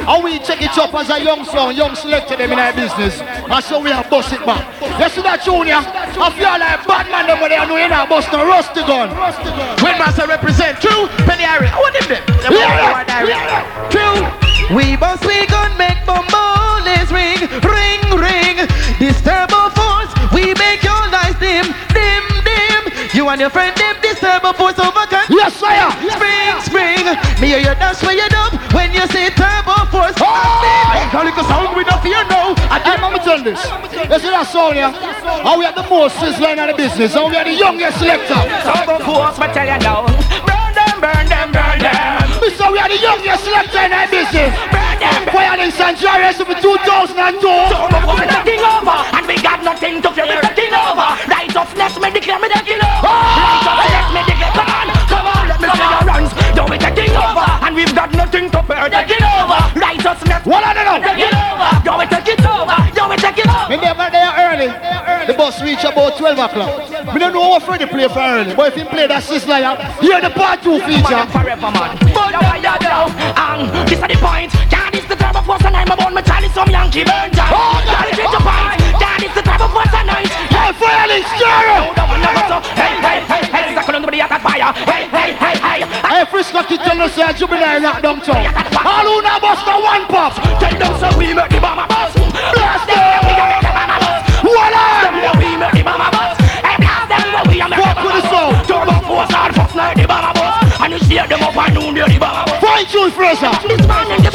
And we take it up as a young son, young selected them in our business. And so we are boss it back. Listen that junior, I feel like bad man them when they are doing that boss no rust the gun. When master represent true, Penny Harry, I want them them. True. We boss we gun make bombones ring, ring, ring. This Turbo Force, we make your lights dim, dim, dim. You and your friend dim, this Turbo Force overcome. Yes, fire! Spring, spring. Me or your dance when you dump when you say Turbo Force. Oh! I call it a sound with no fear now. I'm gonna tell this. This is our sound here. How we are the most Sizzla in the business. How we are the youngest selector. Turbo Force, I tell you now. Burn them, burn them, burn them. So we are the youngest selector in our business. Fire Links and Jaro for two thousand two. Turbo Force taking over, and we got nothing to fear. We're taking over. Right off next, me declare me taking over. Right off next, me declare. Come on, come on, let me see your runs. Don't be taking over, and we've got nothing to fear. Taking over. Right off next, what are they now? Taking over. Don't we take it over? Don't we take it over? We never there early. The bus reach about twelve o'clock. We don't know how Freddy play for early, but if he play that Sizzla, hear the part two feature. Forever man. But now I know, and this is the point. God is the Turbo Force and I'm about my child is some Yankee burn down. God is the point. God is the Turbo Force and I'm. Hey, Fire Links, Jaro! Hey, hey, hey, hey, it's a column to be at fire. Hey, hey, hey, hey. Hey, first got to tell us that Jubilee not dumb tongue. All who now bust the one pop. Take down some we make the bomb a bust. Blast them, we can make the bomb a bust. We make the bomb a bust. Walk with the sound. Turbo Force hard fox like the Baba Boss. And you shake them up and down there the Baba Boss. Fine tune first, sir.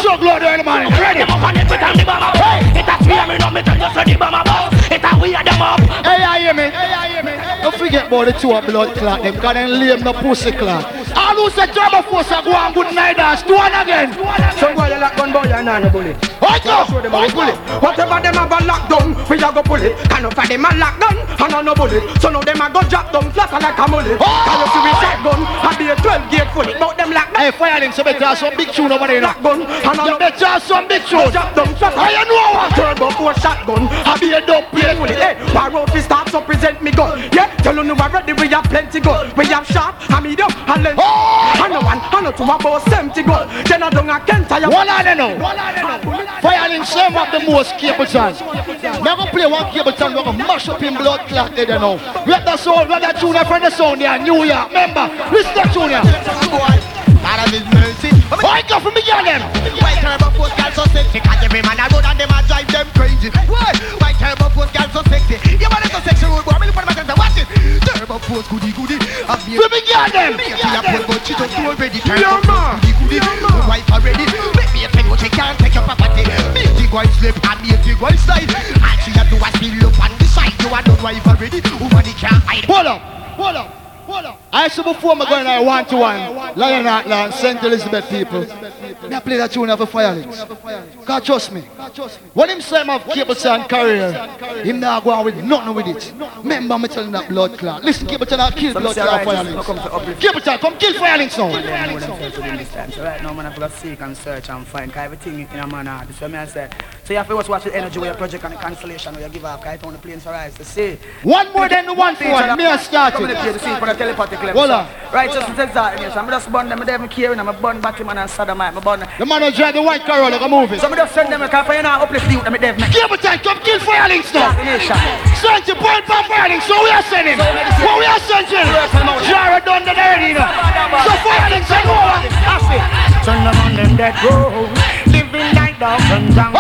Show glory to the man. Ready? Them up and every time the Baba Boss. It's a three and me know me tell you so the Baba Boss. It's a weird them up. Hey, I hear me. Hey, I hear me. Don't forget about the two of blood clot them. Because they lame no pussy clot. All who say Turbo Force are go on good night dance. Do one again. Some boy they lock gun boy and none bully. What up? What bully? Whatever them have a lockdown, we are go bully. And if them a lockdown, I know no bully. So now them a go drop down flat like a mullet. Can you see me shotgun? I be a twelve gauge full. About them like that. Hey, Fire Links, so better have some big tune over there. Shotgun. You better have some big tune. Drop down flat. I know what. Turbo Force shotgun. I be a dumb play fully. Hey, Barrow fi start so present me gun. Yeah, tell you we're ready. We have plenty gun. We have sharp, and medium, and length. I know one, I know two about seventy gun. Then I don't I can't tell you. What are they now? Fire Links serve up the most Capleton. We're gonna play one Capleton. We're gonna mash up in blood clot there now. We have the soul. Brother Junior from the sound here, New Year. Remember, Mister Junior. God of His mercy. I go from the yelling. Why Turbo Force girls so sexy? 'Cause every man I road and them I drive them crazy. Why? Why Turbo Force girls so sexy? You want them so sexy road boy? I'm looking for them to watch it. Turbo Force goody goody. I've been. Let me get them. Let me get them. But she just already. Turbo Force goody goody. The wife already. Make me a thing what she can't take your property. Me the girl slip and me the girl slide. And she a do a spill up on the side. You a no wife already. Woman he can't hide. Hold up. Hold up. I said before I'm going to one to one, Lion Atlant, Saint Elizabeth people. I play that tune of a Fire Links. God trust me. When him say I have Capleton career, him now go on with nothing with it. Remember me telling that blood clot. Listen, Capleton I'll kill blood clot Fire Links. Capleton, come kill Fire Links now. So right now, man, I've got to seek and search and find everything in a manner. This is what I said. So you have to watch the energy with your project and the cancellation where you give up. I found the planes for eyes to see. One more than the one for one. Me I started. Telepathic level. Voila. Righteousness exaltation. I'm just born them, I don't care. I'm a born Batman and Sodomite. I'm born. The man who drive the white car, like a movie. So I just send them a car for you now, uplift you, I'm a dev man. Give it time, come kill Fire Links now. Send to point for Fire Links, so we are sending. What we are sending? Jaro done the dirty, you know. So Fire Links, I know. That's it. Turn them on them that go. Living like dogs and down.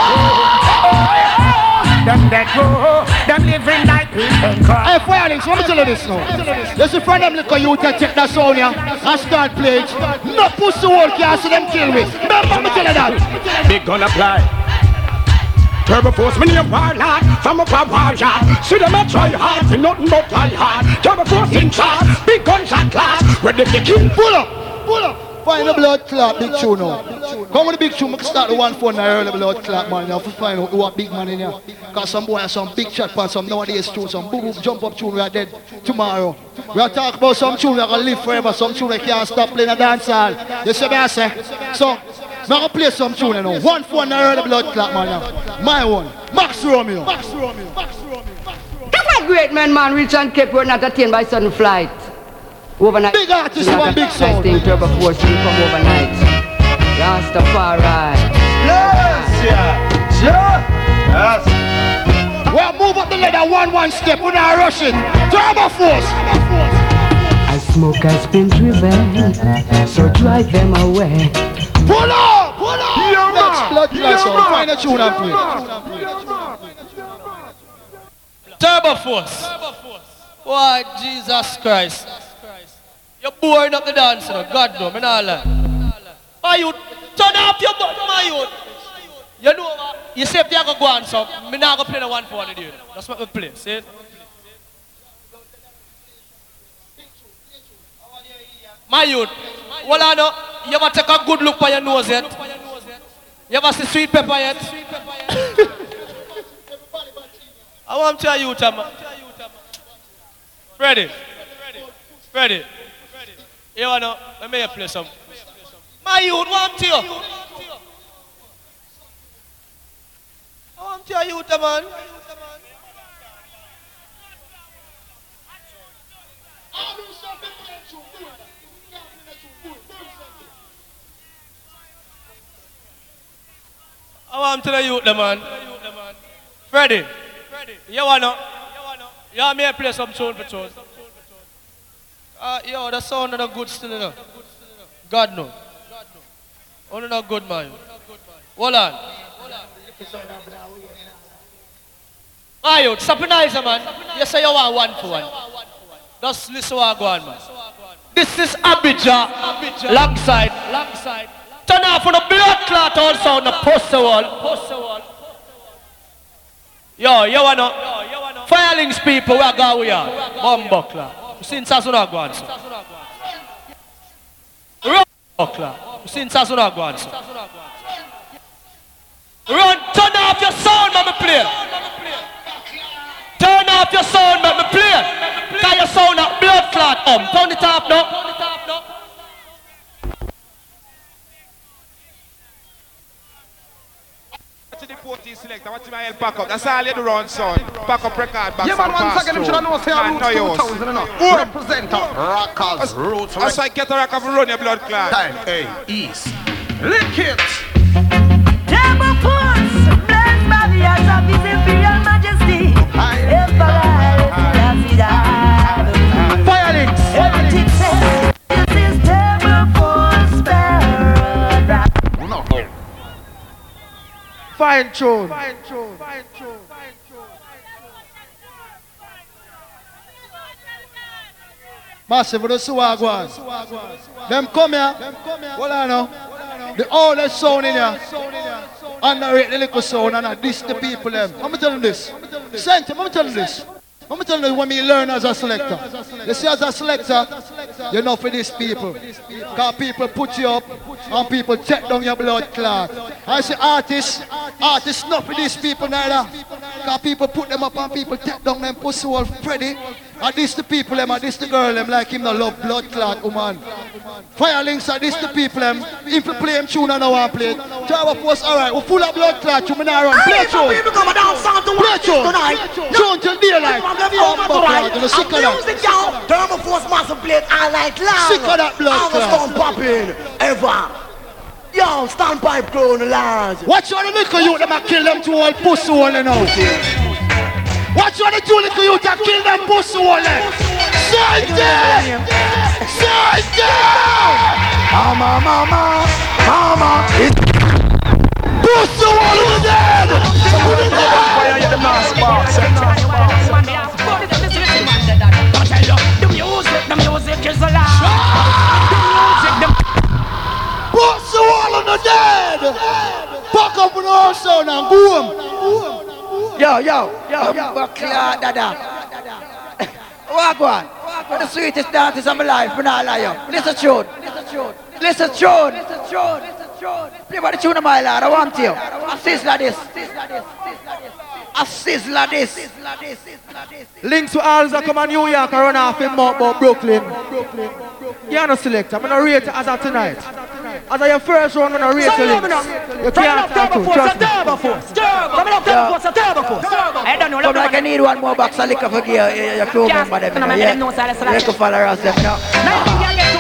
them that go, them living like we can go. Hey, Fire Links, let me tell you this now. This is from them little youth that take that sound here and start playing. No pussy work here, so them kill me. Remember me tell you that. Big gun apply. Turbo Force, me name warlord, from up a warrior. See them a try hard, see nothing but try hard. Turbo Force in charge, big guns at last. Ready to kill, pull up, pull up. Find the blood clot, big tune now. Come with the big tune, we can start the one for now, early blood clot man now. Find out who are big man in here. Cause some boy has some big chat pants, some nowadays tune, some boo boo jump up tune, we are dead tomorrow. We are talking about some tune that can live forever, some tune that can't stop playing a dance hall. You see me I say? So, I'm going to play some tune now. One for now, early blood clot man now. My one, Max Romeo. Max Romeo. Max Romeo. That's a great man, man, rich and kept, were not attained by sudden flight. Overnight, big artist, one big sound. Nice thing, Turbo Force, we come overnight. Rastafari. Yes, yeah, sure. Yes. Well, move up the ladder one, one step. We're not rushing. Turbo Force. As smoke has been driven, so drive them away. Pull up, pull up. Let's plug that song. Find a tune and play. Turbo Force. Why, Jesus Christ. You're boring up the dancer, no? God no, me nah lie. My youth, turn up your butt, my youth. You know what? You say if they are going to go on, so me nah go play the one for one with you. That's what we play, see? My youth, well I know, you ever take a good look for your nose yet? You ever see sweet pepper yet? I want to tell you, man. Ready? Ready? You wanna, let me play some. My youth, want to you. I want to you, man. I want to the youth, man. Freddy, you wanna, you want me to play some tune for tune? Uh, yo, the sound not good still enough. God no. Only not good man. Hold on. Aye, yo, sapinizer man. You say you want one for one. Just listen what I go on, man. This is Abidja, longside. Turn off on the blood clot also on the poster wall. Yo, you wanna? Fire Links people, where go we are? Bombo clot. Since I saw God, sir. Run, since I saw God, sir. Run, turn off your sound, mama player. Turn off your sound, mama player. Turn your sound up, blood clot, um. Turn it up, no. Pack up. That's all you do round, son. Pack up record, back yeah, man, one second, you should have known, say I roots two thousand and all. Represent up. Rockers, roots, that's why I get a rock off and run your blood clot. Time, hey, ease. Lick it. Turbo Force, blessed by the eyes of His Imperial Majesty. Emperor Haile Selassie. Fire Links. Everything says, this is Turbo Force paradise. Fine tune. Fine tune. Fine tune. Fine tune. Massive, the Suwagwan. Them come here. Well, I know. The oldest sound in here. Underrate the little sound and I diss the people them. I'm telling this. Sent him, I'm telling this. I'm telling you when we learn as a selector. You see, as a selector, you know for these people. Because people put you up and people take down your blood clot. I say artists, artists not for these people neither. Because people put them up and people take down them pussy wall Freddy. And this the people them, and this the girl them like him no love blood clot woman. Fire Links and this the people them. If you play him tune and I want to play it. Turbo Force, alright, we're full of blood clot, you may not run. Play tune. Play tune. Tune till daylight. I'm music, y'all. Turbo Force master blade all night long. Sick of that blood. I'm a popping ever. Yo, standpipe clone large. Watch on the little youth that kill them to all pussy all in out here. Watch on the two little youth that kill them pussy all in. Sunday! Sunday! Mama, mama, mama. Pussy all in. the last box. The music, the music is alive. The music, the Bust the wall on the dead. Buck up on our sound and boom. Yo, yo, yo, yo. Buckler, dada. Walk on. The sweetest dance is of my life. We're not lying. Listen to it. Listen to it. Listen to it. Play by the tune of my lad, I want you. A sizzla this. A sizzla this. Links to all that come on New York, I run off in Mount Brooklyn. You are not selected. I'm going to rate it as of tonight. As of your first round, I'm going to rate you Links. You can't tattoo, trust me. I don't know. Come like I need one more box of liquor for your crew member. You can follow us. Now you get to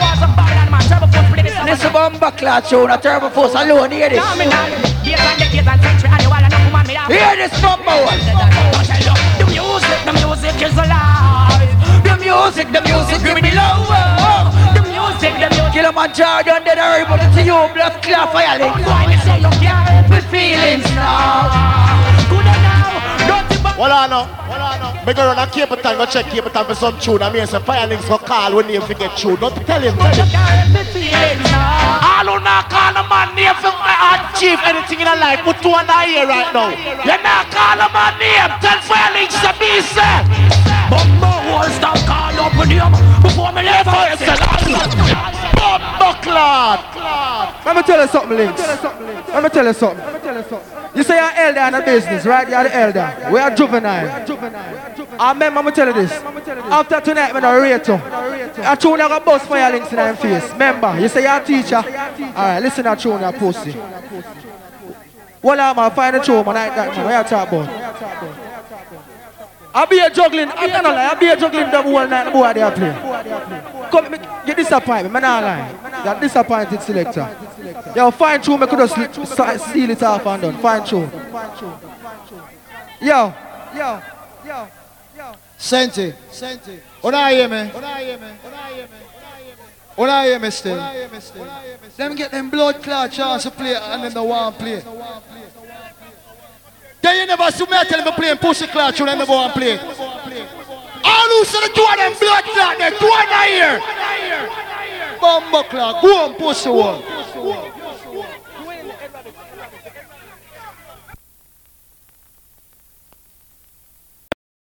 us a Babylon man. Turbo Force, play this. This is Bomba Clad show, the Turbo Force alone, hear this. Hear this number one. The music, the music is alive. The music, the music give me love. The music, the music. Kill a man, Jordan, then I report it to you, blood clap, fire links. Why you say you can't with feelings now? Good enough, don't you buy. Well, I know. I'm going to Capleton, go check Capleton for some tune. I mean, some Fire Links go call when you forget tune. Don't tell him, tell him. I don't know, call a man name for my heart chief. Anything in the life, put two on the ear right now. You not call a man name, tell Fire Links to be set. Bumbo will stop calling up with him before me leave for yourself. Bumbo Clad. Let me tell you something, Links. Let me tell you something. Let me tell you something. You say you're elder in the business, right? You're the elder. We are juvenile. I remember me tell you this. After tonight, I'm going to rate you. I tune like a bus Fire Links in your face. Remember, you say you're a teacher. Alright, listen to that tune, you're pussy. Well, I'm going to find a tune, man. Like that, man. What you talk about? I be a juggling. I don't lie. I be a juggling the whole night. The boy they are playing. Come, me, you disappoint me. Me not lie. That disappointed selector. Yo, fine tune. Me could just seal it off and done. Fine tune. Yo, yo, yo, yo. Senti, senti. Ona hear me? Ona hear me? Ona hear me? Ona hear me still? Them get them blood clot chance to play and then the one play. Then you never see me I tell me playing pussy clutch you never go and play. All who see the two of them blood clot, they two in the ear. Bumbo clot, go on pussy one.